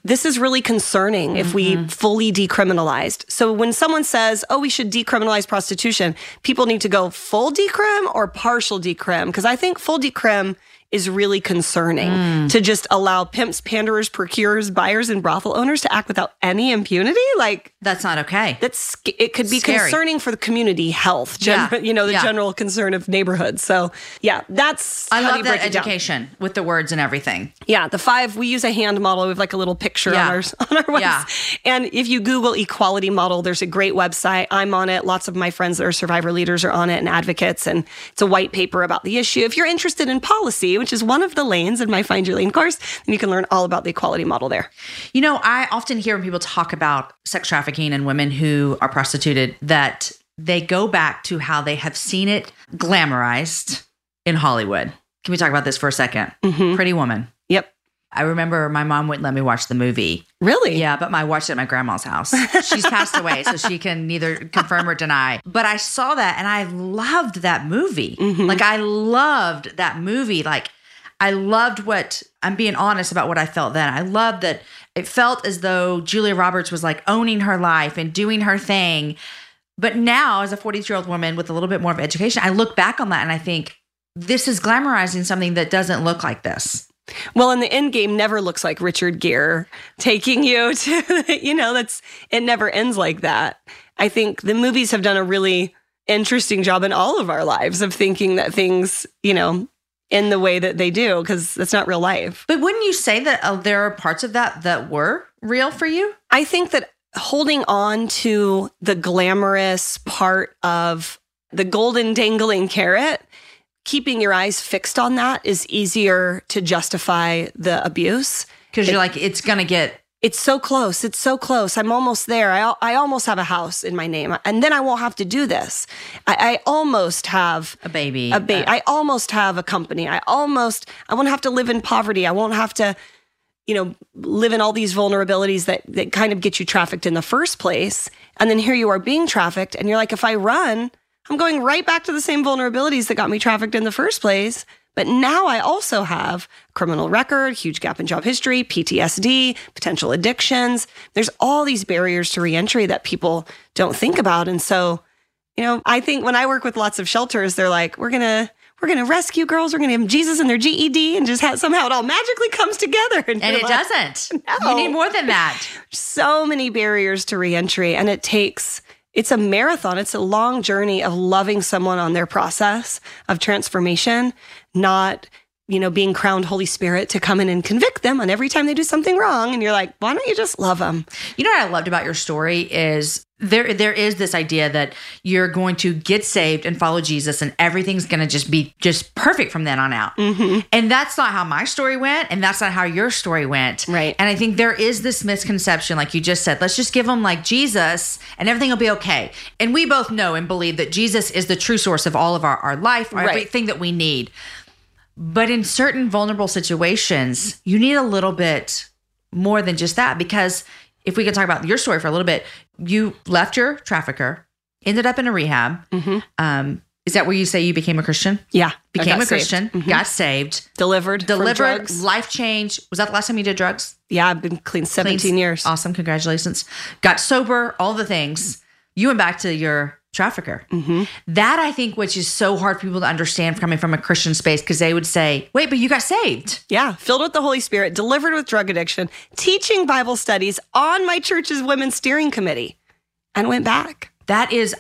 This is really concerning if we fully decriminalized. So when someone says, oh, we should decriminalize prostitution, people need to go full decrim or partial decrim, because I think full decrim is really concerning, to just allow pimps, panderers, procurers, buyers, and brothel owners to act without any impunity. Like, that's not okay. That's, it could be scary. Concerning for the community health, general concern of neighborhoods. So yeah, that's, I love that education down with the words and everything. Yeah. The 5, we use a hand model. We have like a little picture on our website. Yeah. And if you Google equality model, there's a great website. I'm on it. Lots of my friends that are survivor leaders are on it, and advocates. And it's a white paper about the issue. If you're interested in policy, which is one of the lanes in my Find Your Lane course, and you can learn all about the equality model there. You know, I often hear when people talk about sex trafficking and women who are prostituted, that they go back to how they have seen it glamorized in Hollywood. Can we talk about this for a second? Mm-hmm. Pretty Woman. Yep. I remember my mom wouldn't let me watch the movie. Really? Yeah, but I watched it at my grandma's house. She's passed away, so she can neither confirm or deny. But I saw that, and I loved that movie. Mm-hmm. Like, I loved that movie. Like, I loved I'm being honest about what I felt then. I loved that it felt as though Julia Roberts was like owning her life and doing her thing. But now, as a 40-year-old woman with a little bit more of education, I look back on that and I think, this is glamorizing something that doesn't look like this. Well, and the end game never looks like Richard Gere taking you to, you know, it never ends like that. I think the movies have done a really interesting job in all of our lives of thinking that things, you know, in the way that they do, because that's not real life. But wouldn't you say that there are parts of that that were real for you? I think that holding on to the glamorous part of the golden dangling carrot, keeping your eyes fixed on that is easier to justify the abuse. Because you're like, it's going to get... It's so close. It's so close. I'm almost there. I almost have a house in my name. And then I won't have to do this. I almost have... A baby. I almost have a company. I won't have to live in poverty. I won't have to, you know, live in all these vulnerabilities that kind of get you trafficked in the first place. And then here you are being trafficked. And you're like, if I run... I'm going right back to the same vulnerabilities that got me trafficked in the first place. But now I also have criminal record, huge gap in job history, PTSD, potential addictions. There's all these barriers to reentry that people don't think about. And so, you know, I think when I work with lots of shelters, they're like, we're going to we're going to rescue girls. We're going to give them Jesus and their GED and just have, somehow it all magically comes together. And it like, doesn't. No. You need more than that. So many barriers to reentry. And it takes, it's a marathon. It's a long journey of loving someone on their process of transformation, not, you know, being crowned Holy Spirit to come in and convict them on every time they do something wrong. And you're like, why don't you just love them? You know what I loved about your story is there is this idea that you're going to get saved and follow Jesus and everything's going to just be just perfect from then on out. Mm-hmm. And that's not how my story went. And that's not how your story went. Right. And I think there is this misconception, like you just said, let's just give them like Jesus and everything will be okay. And we both know and believe that Jesus is the true source of all of our life, right. Everything that we need. But in certain vulnerable situations, you need a little bit more than just that, because if we can talk about your story for a little bit, you left your trafficker, ended up in a rehab. Mm-hmm. Is that where you say you became a Christian? Yeah. Became a Christian, mm-hmm. Got saved. Delivered, from drugs. Life change. Was that the last time you did drugs? Yeah, I've been clean 17 years. Awesome. Congratulations. Got sober, all the things. You went back to your trafficker. Mm-hmm. That, I think, which is so hard for people to understand coming from a Christian space, because they would say, wait, but you got saved. Yeah. Filled with the Holy Spirit, delivered with drug addiction, teaching Bible studies on my church's women's steering committee, and went back. That is,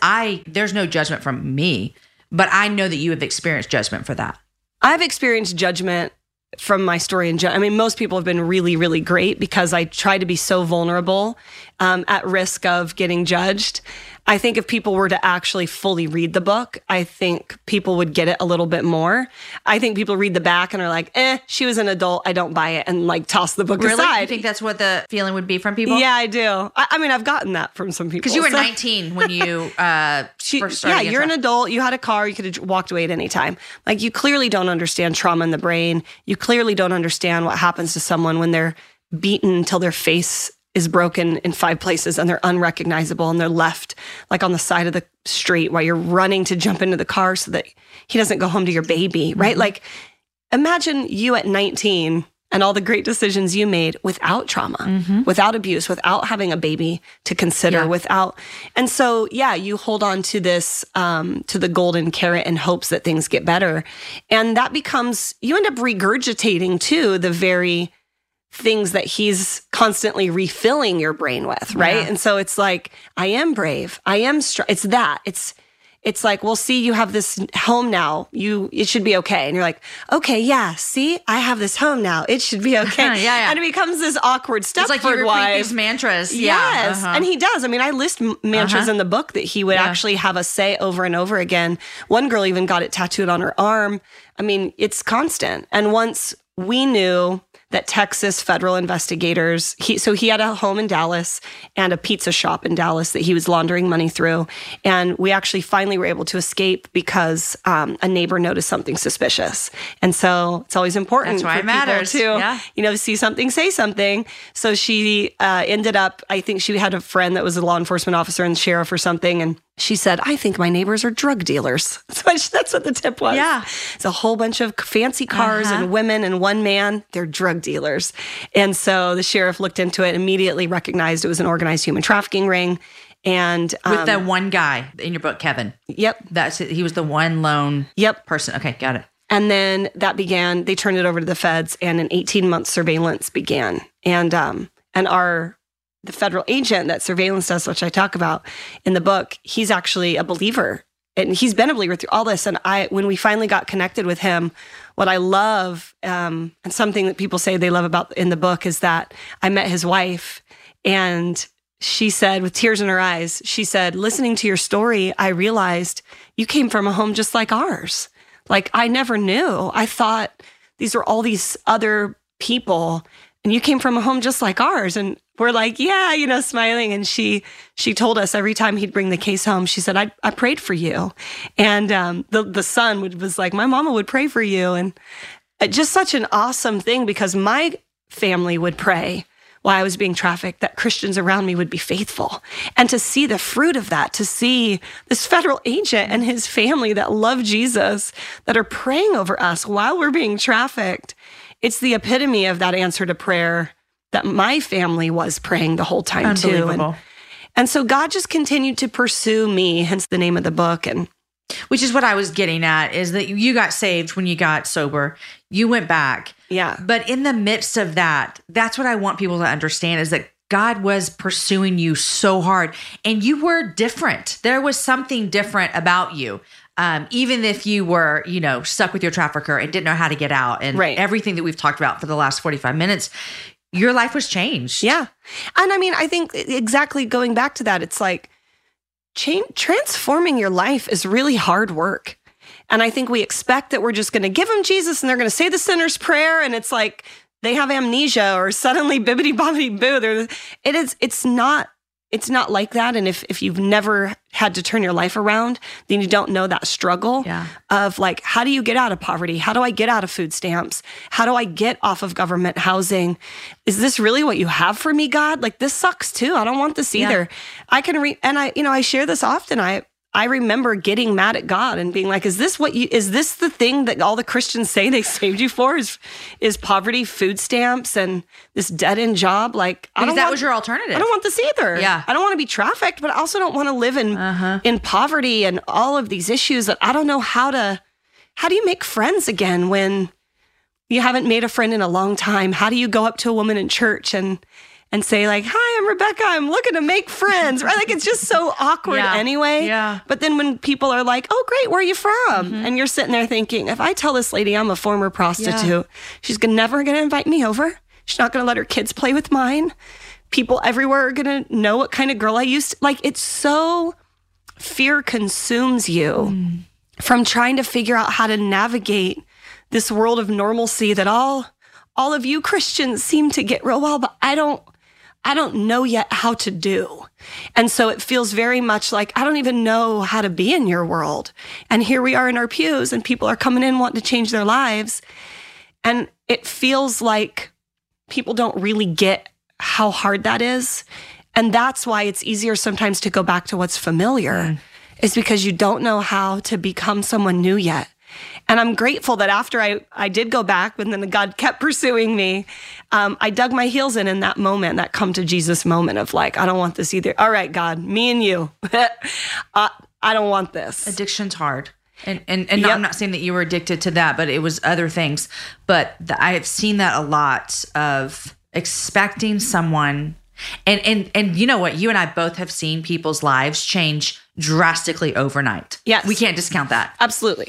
there's no judgment from me, but I know that you have experienced judgment for that. I've experienced judgment from my story. Most people have been really, really great because I try to be so vulnerable, at risk of getting judged. I think if people were to actually fully read the book, I think people would get it a little bit more. I think people read the back and are like, she was an adult. I don't buy it, and like toss the book aside. You think that's what the feeling would be from people? Yeah, I do. I mean, I've gotten that from some people. Because you were 19 when you first started. Yeah, you're an adult. You had a car. You could have walked away at any time. Like, you clearly don't understand trauma in the brain. You clearly don't understand what happens to someone when they're beaten till their face is broken in 5 places and they're unrecognizable and they're left like on the side of the street while you're running to jump into the car so that he doesn't go home to your baby, right? Mm-hmm. Like, imagine you at 19 and all the great decisions you made without trauma, mm-hmm. without abuse, without having a baby to consider, without. And so, you hold on to this, to the golden carrot in hopes that things get better. And that becomes, you end up regurgitating too the very things that he's constantly refilling your brain with, right? Yeah. And so it's like, I am brave. I am strong. It's like, well, see, you have this home now. It should be okay. And you're like, okay, yeah, see, I have this home now. It should be okay. Yeah. And it becomes this awkward stuff. It's like you repeat these mantras. Yes. Yeah. Uh-huh. And he does. I mean, I list mantras in the book that he would actually have us say over and over again. One girl even got it tattooed on her arm. I mean, it's constant. And once we knew that Texas federal investigators, he had a home in Dallas and a pizza shop in Dallas that he was laundering money through. And we actually finally were able to escape because a neighbor noticed something suspicious. And so it's always important for people to, see something, say something. So she ended up, I think she had a friend that was a law enforcement officer and sheriff or something. And she said, I think my neighbors are drug dealers. That's what the tip was. Yeah. It's a whole bunch of fancy cars and women and one man. They're drug dealers. And so the sheriff looked into it, immediately recognized it was an organized human trafficking ring. And with that one guy in your book, Kevin. Yep. He was the one lone person. Okay, got it. And then that began, they turned it over to the feds, and an 18-month surveillance began. And the federal agent that surveillance does, which I talk about in the book, he's actually a believer. And he's been a believer through all this. And when we finally got connected with him, what I love, and something that people say they love about in the book, is that I met his wife, and she said, with tears in her eyes, she said, listening to your story, I realized you came from a home just like ours. Like, I never knew. I thought these were all these other people, and you came from a home just like ours. And we're like, smiling. And she told us every time he'd bring the case home, she said, I prayed for you. And the son was like, my mama would pray for you. And just such an awesome thing, because my family would pray while I was being trafficked, that Christians around me would be faithful. And to see the fruit of that, to see this federal agent and his family that love Jesus, that are praying over us while we're being trafficked, it's the epitome of that answer to prayer that my family was praying the whole time too. And so God just continued to pursue me, hence the name of the book. And which is what I was getting at, is that you got saved when you got sober. You went back. Yeah. But in the midst of that, that's what I want people to understand, is that God was pursuing you so hard and you were different. There was something different about you. Even if you were, you know, stuck with your trafficker and didn't know how to get out and everything that we've talked about for the last 45 minutes, your life was changed. Yeah. And I mean, I think exactly going back to that, it's like transforming your life is really hard work. And I think we expect that we're just going to give them Jesus and they're going to say the sinner's prayer. And it's like, they have amnesia or suddenly bibbity bobbity boo. It's not like that. And if you've never had to turn your life around, then you don't know that struggle of like, how do you get out of poverty? How do I get out of food stamps? How do I get off of government housing? Is this really what you have for me, God? Like, this sucks too. I don't want this either. I can I share this often. I remember getting mad at God and being like, is this the thing that all the Christians say they saved you for is poverty, food stamps, and this dead-end job? Like, was your alternative. I don't want this either. Yeah. I don't want to be trafficked, but I also don't want to live in poverty and all of these issues that I don't know how do you make friends again when you haven't made a friend in a long time? How do you go up to a woman in church and say like, hi, I'm Rebecca, I'm looking to make friends, right? Like, it's just so awkward anyway. Yeah. But then when people are like, oh, great, where are you from? Mm-hmm. And you're sitting there thinking, if I tell this lady I'm a former prostitute, she's never going to invite me over. She's not going to let her kids play with mine. People everywhere are going to know what kind of girl I used to. Like, it's so, fear consumes you from trying to figure out how to navigate this world of normalcy that all of you Christians seem to get real well, but I don't know yet how to do. And so it feels very much like, I don't even know how to be in your world. And here we are in our pews and people are coming in wanting to change their lives. And it feels like people don't really get how hard that is. And that's why it's easier sometimes to go back to what's familiar is because you don't know how to become someone new yet. And I'm grateful that after I did go back, and then God kept pursuing me, I dug my heels in that moment, that come to Jesus moment of like, I don't want this either. All right, God, me and you, I don't want this. Addiction's hard. And I'm not saying that you were addicted to that, but it was other things. But I have seen that a lot, of expecting someone. And you know what? You and I both have seen people's lives change drastically overnight. Yes. We can't discount that. Absolutely.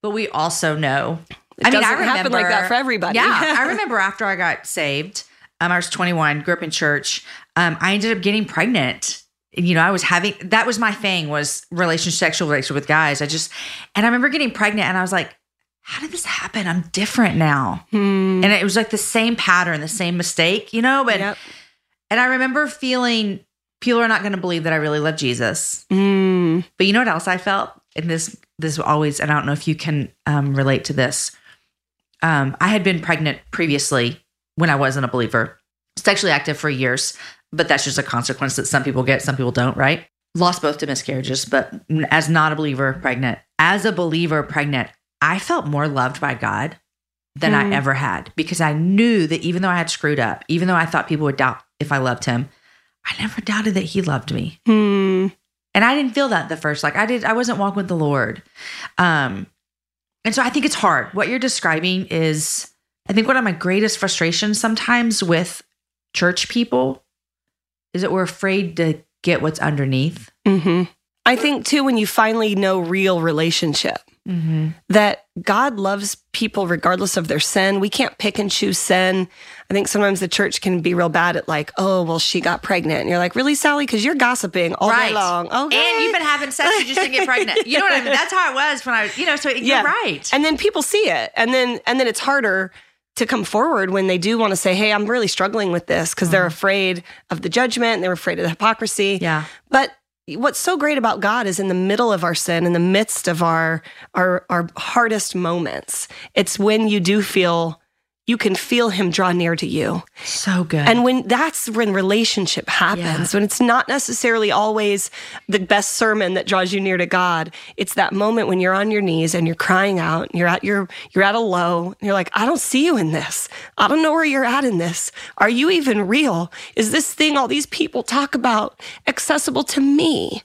But we also know, happen like that for everybody. Yeah, I remember after I got saved, I was 21, grew up in church. I ended up getting pregnant. You know, that was my thing, was sexual relationship with guys. And I remember getting pregnant and I was like, how did this happen? I'm different now. Hmm. And it was like the same pattern, the same mistake, you know? But, and I remember feeling, people are not going to believe that I really love Jesus. Mm. But you know what else I felt? And this always, and I don't know if you can relate to this. I had been pregnant previously when I wasn't a believer, sexually active for years, but that's just a consequence that some people get, some people don't, right? Lost both to miscarriages, but as not a believer, pregnant. As a believer, pregnant, I felt more loved by God than I ever had, because I knew that even though I had screwed up, even though I thought people would doubt if I loved him, I never doubted that he loved me. Mm. And I didn't feel that the first, I wasn't walking with the Lord. And so I think it's hard. What you're describing is, I think one of my greatest frustrations sometimes with church people is that we're afraid to get what's underneath. Mm-hmm. I think too, when you finally know real relationship, that God loves people regardless of their sin. We can't pick and choose sin. I think sometimes the church can be real bad at like, oh, well, she got pregnant. And you're like, really, Sally? Because you're gossiping all day long. Okay. And you've been having sex, you just didn't get pregnant. You know what I mean? That's how it was when I was, you're right. And then people see it. And then it's harder to come forward when they do want to say, hey, I'm really struggling with this, because they're afraid of the judgment. They're afraid of the hypocrisy. Yeah. But what's so great about God is in the middle of our sin, in the midst of our hardest moments, it's when you can feel him draw near to you. So good. And that's when relationship happens, when it's not necessarily always the best sermon that draws you near to God. It's that moment when you're on your knees and you're crying out, and you're at a low, and you're like, I don't see you in this. I don't know where you're at in this. Are you even real? Is this thing all these people talk about accessible to me?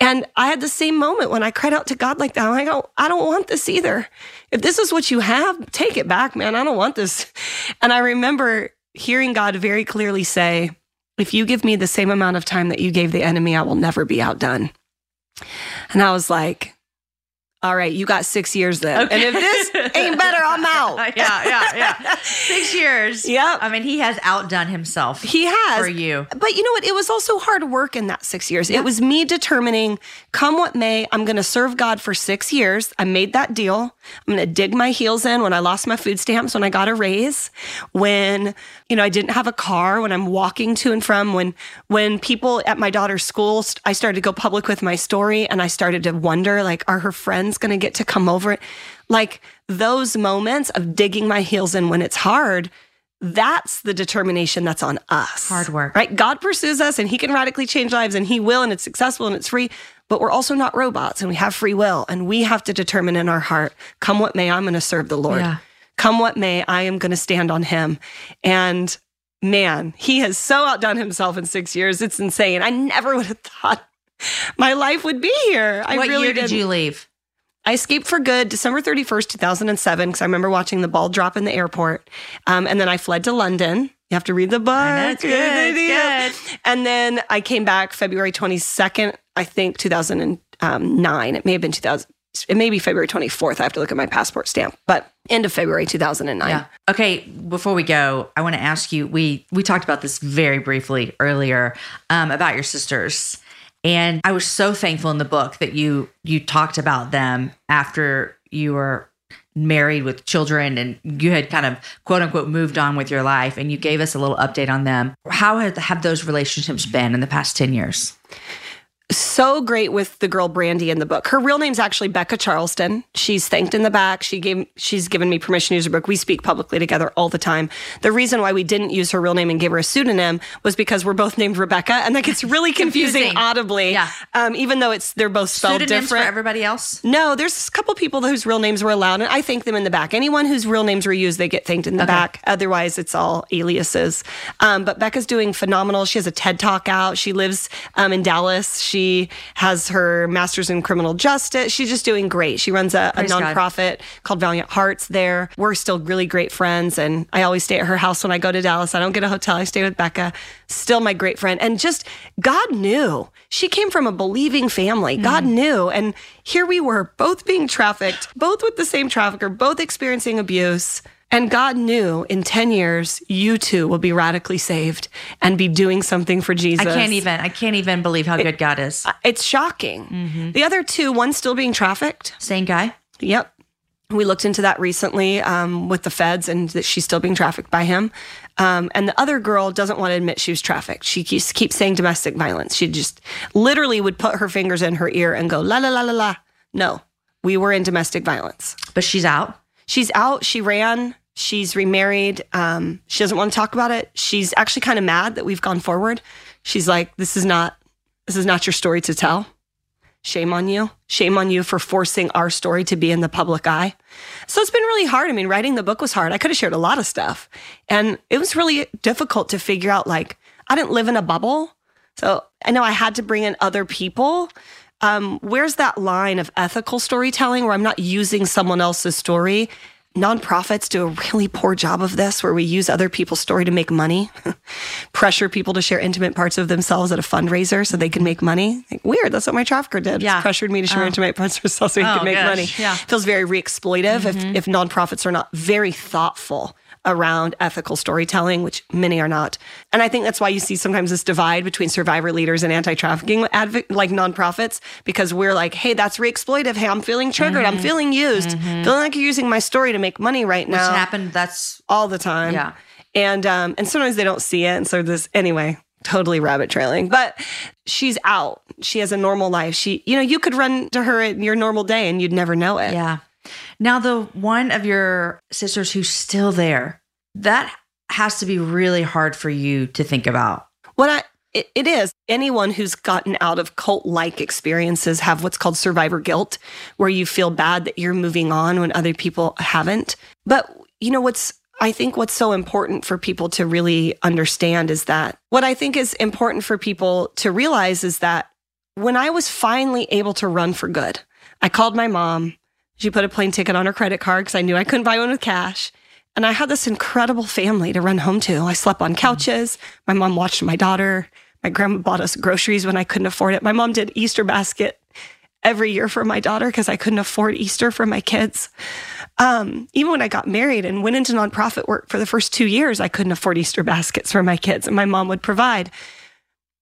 And I had the same moment when I cried out to God like that. I'm like, oh, I don't want this either. If this is what you have, take it back, man. I don't want this. And I remember hearing God very clearly say, if you give me the same amount of time that you gave the enemy, I will never be outdone. And I was like, all right, you got 6 years then. Okay. And if this ain't better, I'm out. Yeah. 6 years. Yeah. I mean, he has outdone himself. He has. For you. But you know what? It was also hard work in that 6 years. Yeah. It was me determining, come what may, I'm going to serve God for 6 years. I made that deal. I'm going to dig my heels in when I lost my food stamps, when I got a raise, when, you know, I didn't have a car, when I'm walking to and from, when people at my daughter's school, I started to go public with my story and I started to wonder, like, are her friends going to get to come over it? Like those moments of digging my heels in when it's hard, that's the determination that's on us. Hard work. Right? God pursues us and he can radically change lives and he will, and it's successful and it's free, but we're also not robots and we have free will and we have to determine in our heart, come what may, I'm going to serve the Lord. Yeah. Come what may, I am going to stand on him. And man, he has so outdone himself in 6 years. It's insane. I never would have thought my life would be here. What year did you leave? I escaped for good December 31st, 2007, because I remember watching the ball drop in the airport. And then I fled to London. You have to read the book. That's good. It's good. And then I came back February 22nd, I think, 2009. It may have been it may be February 24th. I have to look at my passport stamp, but end of February 2009. Yeah. Okay, before we go, I want to ask you, we talked about this very briefly earlier about your sisters. And I was so thankful in the book that you talked about them after you were married with children and you had kind of, quote unquote, moved on with your life. And you gave us a little update on them. How have those relationships been in the past 10 years? So great with the girl Brandy in the book. Her real name's actually Becca Charleston. She's thanked in the back. She's given me permission to use her book. We speak publicly together all the time. The reason why we didn't use her real name and gave her a pseudonym was because we're both named Rebecca, and that gets really confusing audibly. Yeah. Even though they're both spelled different. Pseudonyms for everybody else? No, there's a couple people whose real names were allowed, and I thank them in the back. Anyone whose real names were used, they get thanked in the back. Otherwise, it's all aliases. But Becca's doing phenomenal. She has a TED Talk out. She lives in Dallas. She has her master's in criminal justice. She's just doing great. She runs a nonprofit called Valiant Hearts there. We're still really great friends. And I always stay at her house when I go to Dallas. I don't get a hotel. I stay with Becca. Still my great friend. And just God knew. She came from a believing family. Mm-hmm. God knew. And here we were, both being trafficked, both with the same trafficker, both experiencing abuse. And God knew in 10 years, you two will be radically saved and be doing something for Jesus. I can't even believe how good God is. It's shocking. Mm-hmm. The other two, one's still being trafficked. Same guy? Yep. We looked into that recently with the feds, and that she's still being trafficked by him. And the other girl doesn't want to admit she was trafficked. She keeps saying domestic violence. She just literally would put her fingers in her ear and go, la, la, la, la, la. No, we were in domestic violence. But she's out? She's out. She ran. She's remarried. She doesn't want to talk about it. She's actually kind of mad that we've gone forward. She's like, this is not your story to tell. Shame on you. Shame on you for forcing our story to be in the public eye. So it's been really hard. I mean, writing the book was hard. I could have shared a lot of stuff. And it was really difficult to figure out, like, I didn't live in a bubble. So I know I had to bring in other people. Where's that line of ethical storytelling where I'm not using someone else's story? Nonprofits do a really poor job of this, where we use other people's story to make money, pressure people to share intimate parts of themselves at a fundraiser so they can make money. Like, weird, that's what my trafficker did. Yeah. It's pressured me to share intimate parts of myself so he could make money. Yeah. It feels very re-exploitive if nonprofits are not very thoughtful around ethical storytelling, which many are not. And I think that's why you see sometimes this divide between survivor leaders and anti-trafficking like nonprofits, because we're like, hey, that's re-exploitive. Hey, I'm feeling triggered. Mm-hmm. I'm feeling used. Mm-hmm. Feeling like you're using my story to make money right now. Which happened, that's... all the time. Yeah. And sometimes they don't see it. And so anyway, totally rabbit trailing. But she's out. She has a normal life. You could run to her in your normal day and you'd never know it. Yeah. Now, the one of your sisters who's still there, that has to be really hard for you to think about. It is. Anyone who's gotten out of cult-like experiences have what's called survivor guilt, where you feel bad that you're moving on when other people haven't. But you know what's so important for people to really understand is that what I think is important for people to realize is that When I was finally able to run for good, I called my mom. She put a plane ticket on her credit card because I knew I couldn't buy one with cash. And I had this incredible family to run home to. I slept on couches. My mom watched my daughter. My grandma bought us groceries when I couldn't afford it. My mom did Easter basket every year for my daughter because I couldn't afford Easter for my kids. Even when I got married and went into nonprofit work for the first 2 years, I couldn't afford Easter baskets for my kids, and my mom would provide.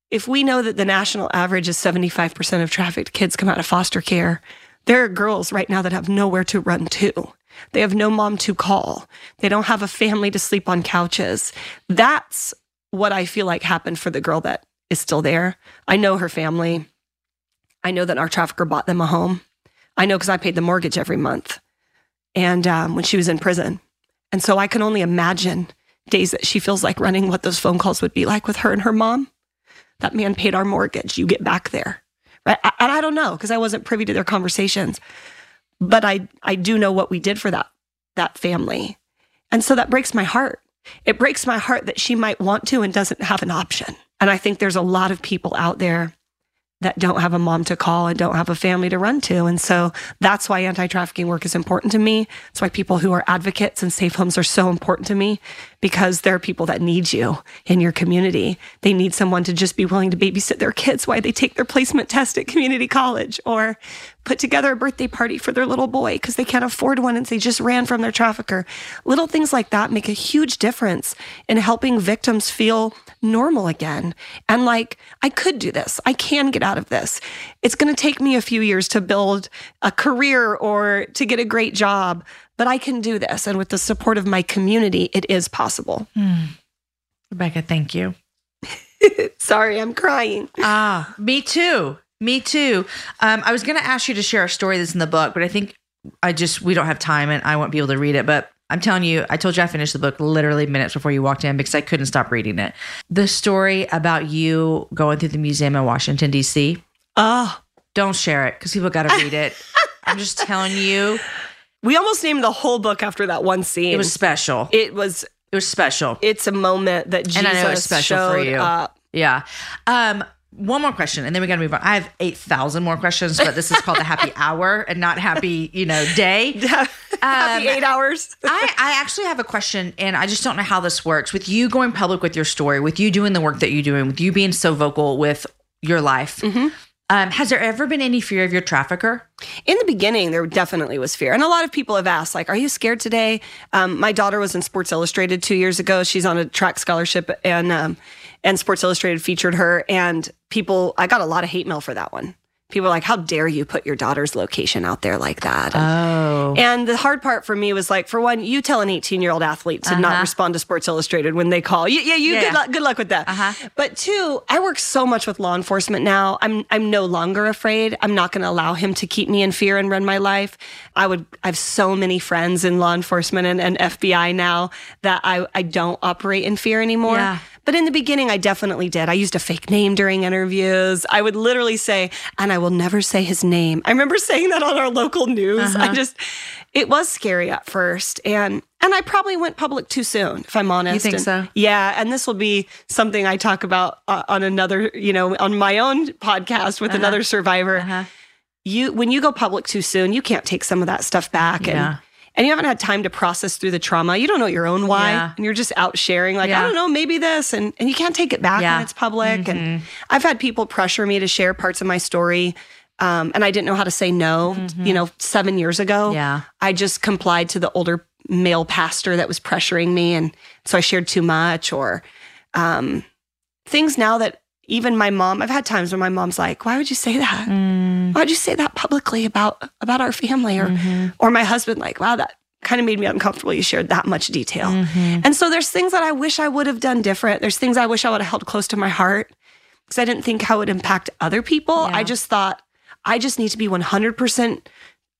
If we know that the national average is 75% of trafficked kids come out of foster care, there are girls right now that have nowhere to run to. They have no mom to call. They don't have a family to sleep on couches. That's what I feel like happened for the girl that is still there. I know her family. I know that our trafficker bought them a home. I know because I paid the mortgage every month. And when she was in prison. And so I can only imagine days that she feels like running, what those phone calls would be like with her and her mom. That man paid our mortgage. You get back there. Right? And I don't know because I wasn't privy to their conversations. But I do know what we did for that family. And so that breaks my heart. It breaks my heart that she might want to and doesn't have an option. And I think there's a lot of people out there that don't have a mom to call and don't have a family to run to. And so that's why anti-trafficking work is important to me. That's why people who are advocates and safe homes are so important to me, because there are people that need you in your community. They need someone to just be willing to babysit their kids while they take their placement test at community college, or put together a birthday party for their little boy because they can't afford one and they just ran from their trafficker. Little things like that make a huge difference in helping victims feel normal again. And like, I could do this. I can get out of this. It's going to take me a few years to build a career or to get a great job, but I can do this. And with the support of my community, it is possible. Rebecca, thank you. Sorry, I'm crying. Ah, me too. Me too. I was going to ask you to share a story that's in the book, but I think we don't have time and I won't be able to read it, but I'm telling you, I told you I finished the book literally minutes before you walked in because I couldn't stop reading it. The story about you going through the museum in Washington, D.C. Oh, don't share it because people got to read it. I'm just telling you. We almost named the whole book after that one scene. It was special. It was special. It's a moment that Jesus, and I know it's special, showed for you. Up. Yeah. One more question, and then we got to move on. I have 8,000 more questions, but this is called the happy hour and not happy, day. Happy 8 hours. I actually have a question, and I just don't know how this works. With you going public with your story, with you doing the work that you're doing, with you being so vocal with your life, has there ever been any fear of your trafficker? In the beginning, there definitely was fear. And a lot of people have asked, like, are you scared today? My daughter was in Sports Illustrated 2 years ago. She's on a track scholarship, and Sports Illustrated featured her. And I got a lot of hate mail for that one. People were like, how dare you put your daughter's location out there like that? And the hard part for me was like, for one, you tell an 18-year-old athlete to not respond to Sports Illustrated when they call. Yeah. Good luck with that. But two, I work so much with law enforcement now. I'm no longer afraid. I'm not going to allow him to keep me in fear and run my life. I have so many friends in law enforcement and FBI now that I don't operate in fear anymore. Yeah. But in the beginning, I definitely did. I used a fake name during interviews. I would literally say, and I will never say his name. I remember saying that on our local news. It was scary at first. And I probably went public too soon, if I'm honest. You think so? Yeah. And this will be something I talk about on another, on my own podcast with another survivor. When you go public too soon, you can't take some of that stuff back. Yeah. And you haven't had time to process through the trauma. You don't know your own why. Yeah. And you're just out sharing, like, I don't know, maybe this. And you can't take it back when it's public. And I've had people pressure me to share parts of my story. And I didn't know how to say no, 7 years ago. Yeah. I just complied to the older male pastor that was pressuring me. And so I shared too much, or things now that even my mom, I've had times when my mom's like, why would you say that? Why would you say that publicly about our family? Or or my husband, like, wow, that kind of made me uncomfortable. You shared that much detail. And so there's things that I wish I would have done different. There's things I wish I would have held close to my heart because I didn't think how it would impact other people. Yeah. I just thought, I just need to be 100%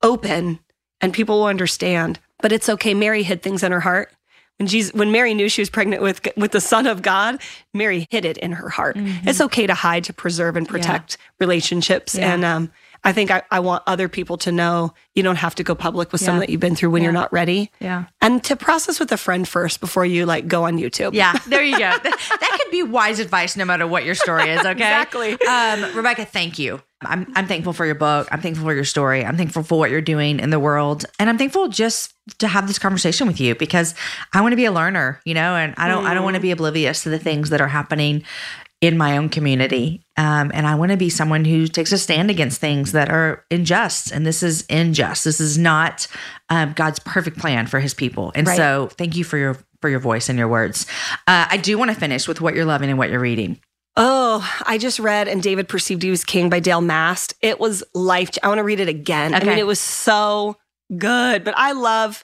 open and people will understand. But it's okay. Mary hid things in her heart. When Mary knew she was pregnant with the Son of God, Mary hid it in her heart. It's okay to hide, to preserve and protect relationships. And I think I want other people to know you don't have to go public with something that you've been through when you're not ready. Yeah. And to process with a friend first before you like go on YouTube. Yeah, there you go. That could be wise advice no matter what your story is, okay? Exactly. Rebecca, thank you. I'm thankful for your book. I'm thankful for your story. I'm thankful for what you're doing in the world. And I'm thankful just to have this conversation with you because I want to be a learner, you know, and I don't want to be oblivious to the things that are happening in my own community. And I want to be someone who takes a stand against things that are unjust. And this is unjust. This is not God's perfect plan for his people. And right. So thank you for your voice and your words. I do want to finish with what you're loving and what you're reading. Oh, I just read And David Perceived He Was King by Dale Mast. It was life. I want to read it again. Okay. I mean, it was so good, but I love,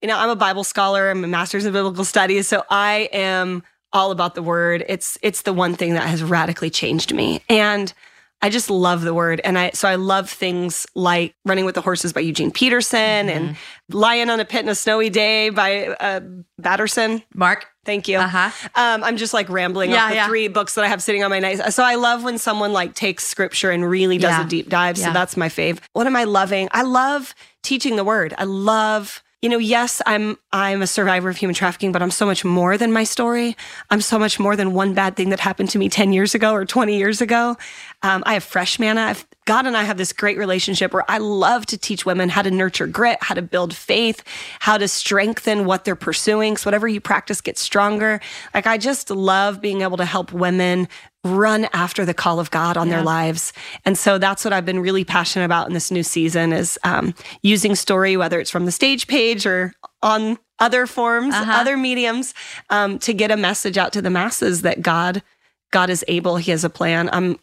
you know, I'm a Bible scholar. I'm a master's in biblical studies. So I am all about the word. It's the one thing that has radically changed me. And I just love the word. And so I love things like Running with the Horses by Eugene Peterson and Lying on a Pit in a Snowy Day by Batterson. Mark. Thank you. Uh-huh. I'm just like rambling off the three books that I have sitting on my night. So I love when someone like takes scripture and really does a deep dive. So that's my fave. What am I loving? I love teaching the word. I love, you know, yes, I'm a survivor of human trafficking, but I'm so much more than my story. I'm so much more than one bad thing that happened to me 10 years ago or 20 years ago. I have fresh manna. God and I have this great relationship where I love to teach women how to nurture grit, how to build faith, how to strengthen what they're pursuing. So whatever you practice gets stronger. Like I just love being able to help women run after the call of God on their lives. And so that's what I've been really passionate about in this new season is using story, whether it's from the stage page or on other forms, other mediums, to get a message out to the masses that God is able. He has a plan.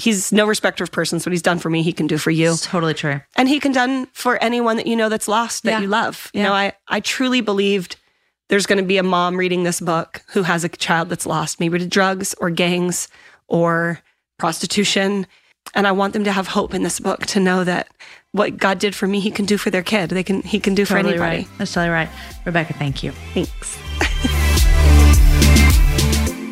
He's no respecter of persons. What he's done for me, he can do for you. It's totally true. And he can done for anyone that you know that's lost, that you love. You know, I truly believed there's going to be a mom reading this book who has a child that's lost, maybe to drugs or gangs or prostitution. And I want them to have hope in this book to know that what God did for me, he can do for their kid. He can do for anybody. Right. That's totally right. Rebecca, thank you. Thanks.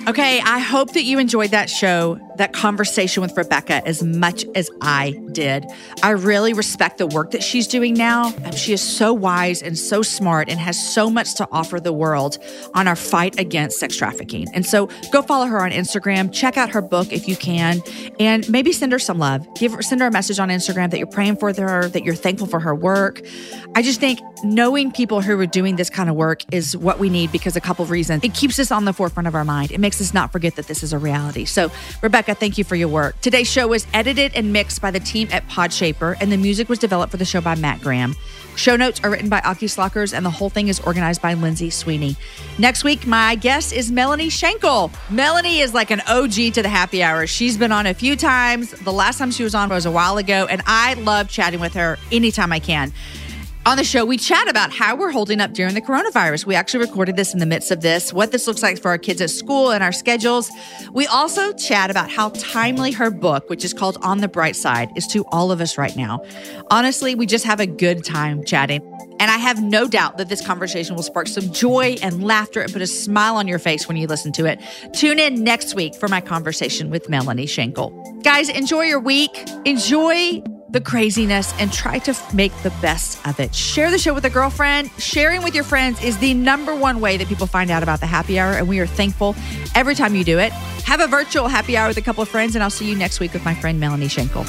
Okay, I hope that you enjoyed that show, that conversation with Rebecca as much as I did. I really respect the work that she's doing now. She is so wise and so smart and has so much to offer the world on our fight against sex trafficking. And so go follow her on Instagram, check out her book if you can, and maybe send her some love. Send her a message on Instagram that you're praying for her, that you're thankful for her work. I just think knowing people who are doing this kind of work is what we need because a couple of reasons. It keeps us on the forefront of our mind. It makes us not forget that this is a reality. So, Rebecca, thank you for your work. Today's show was edited and mixed by the team at Podshaper, and the music was developed for the show by Matt Graham. Show notes are written by Aki Slockers, and the whole thing is organized by Lindsay Sweeney. Next week, my guest is Melanie Schenkel. Melanie is like an OG to the Happy Hour. She's been on a few times. The last time she was on was a while ago, and I love chatting with her anytime I can. On the show, we chat about how we're holding up during the coronavirus. We actually recorded this in the midst of this, what this looks like for our kids at school and our schedules. We also chat about how timely her book, which is called On the Bright Side, is to all of us right now. Honestly, we just have a good time chatting. And I have no doubt that this conversation will spark some joy and laughter and put a smile on your face when you listen to it. Tune in next week for my conversation with Melanie Schenkel. Guys, enjoy your week. Enjoy the craziness and try to make the best of it. Share the show with a girlfriend. Sharing with your friends is the number one way that people find out about the Happy Hour, and we are thankful every time you do it. Have a virtual Happy Hour with a couple of friends, and I'll see you next week with my friend Melanie Schenkel.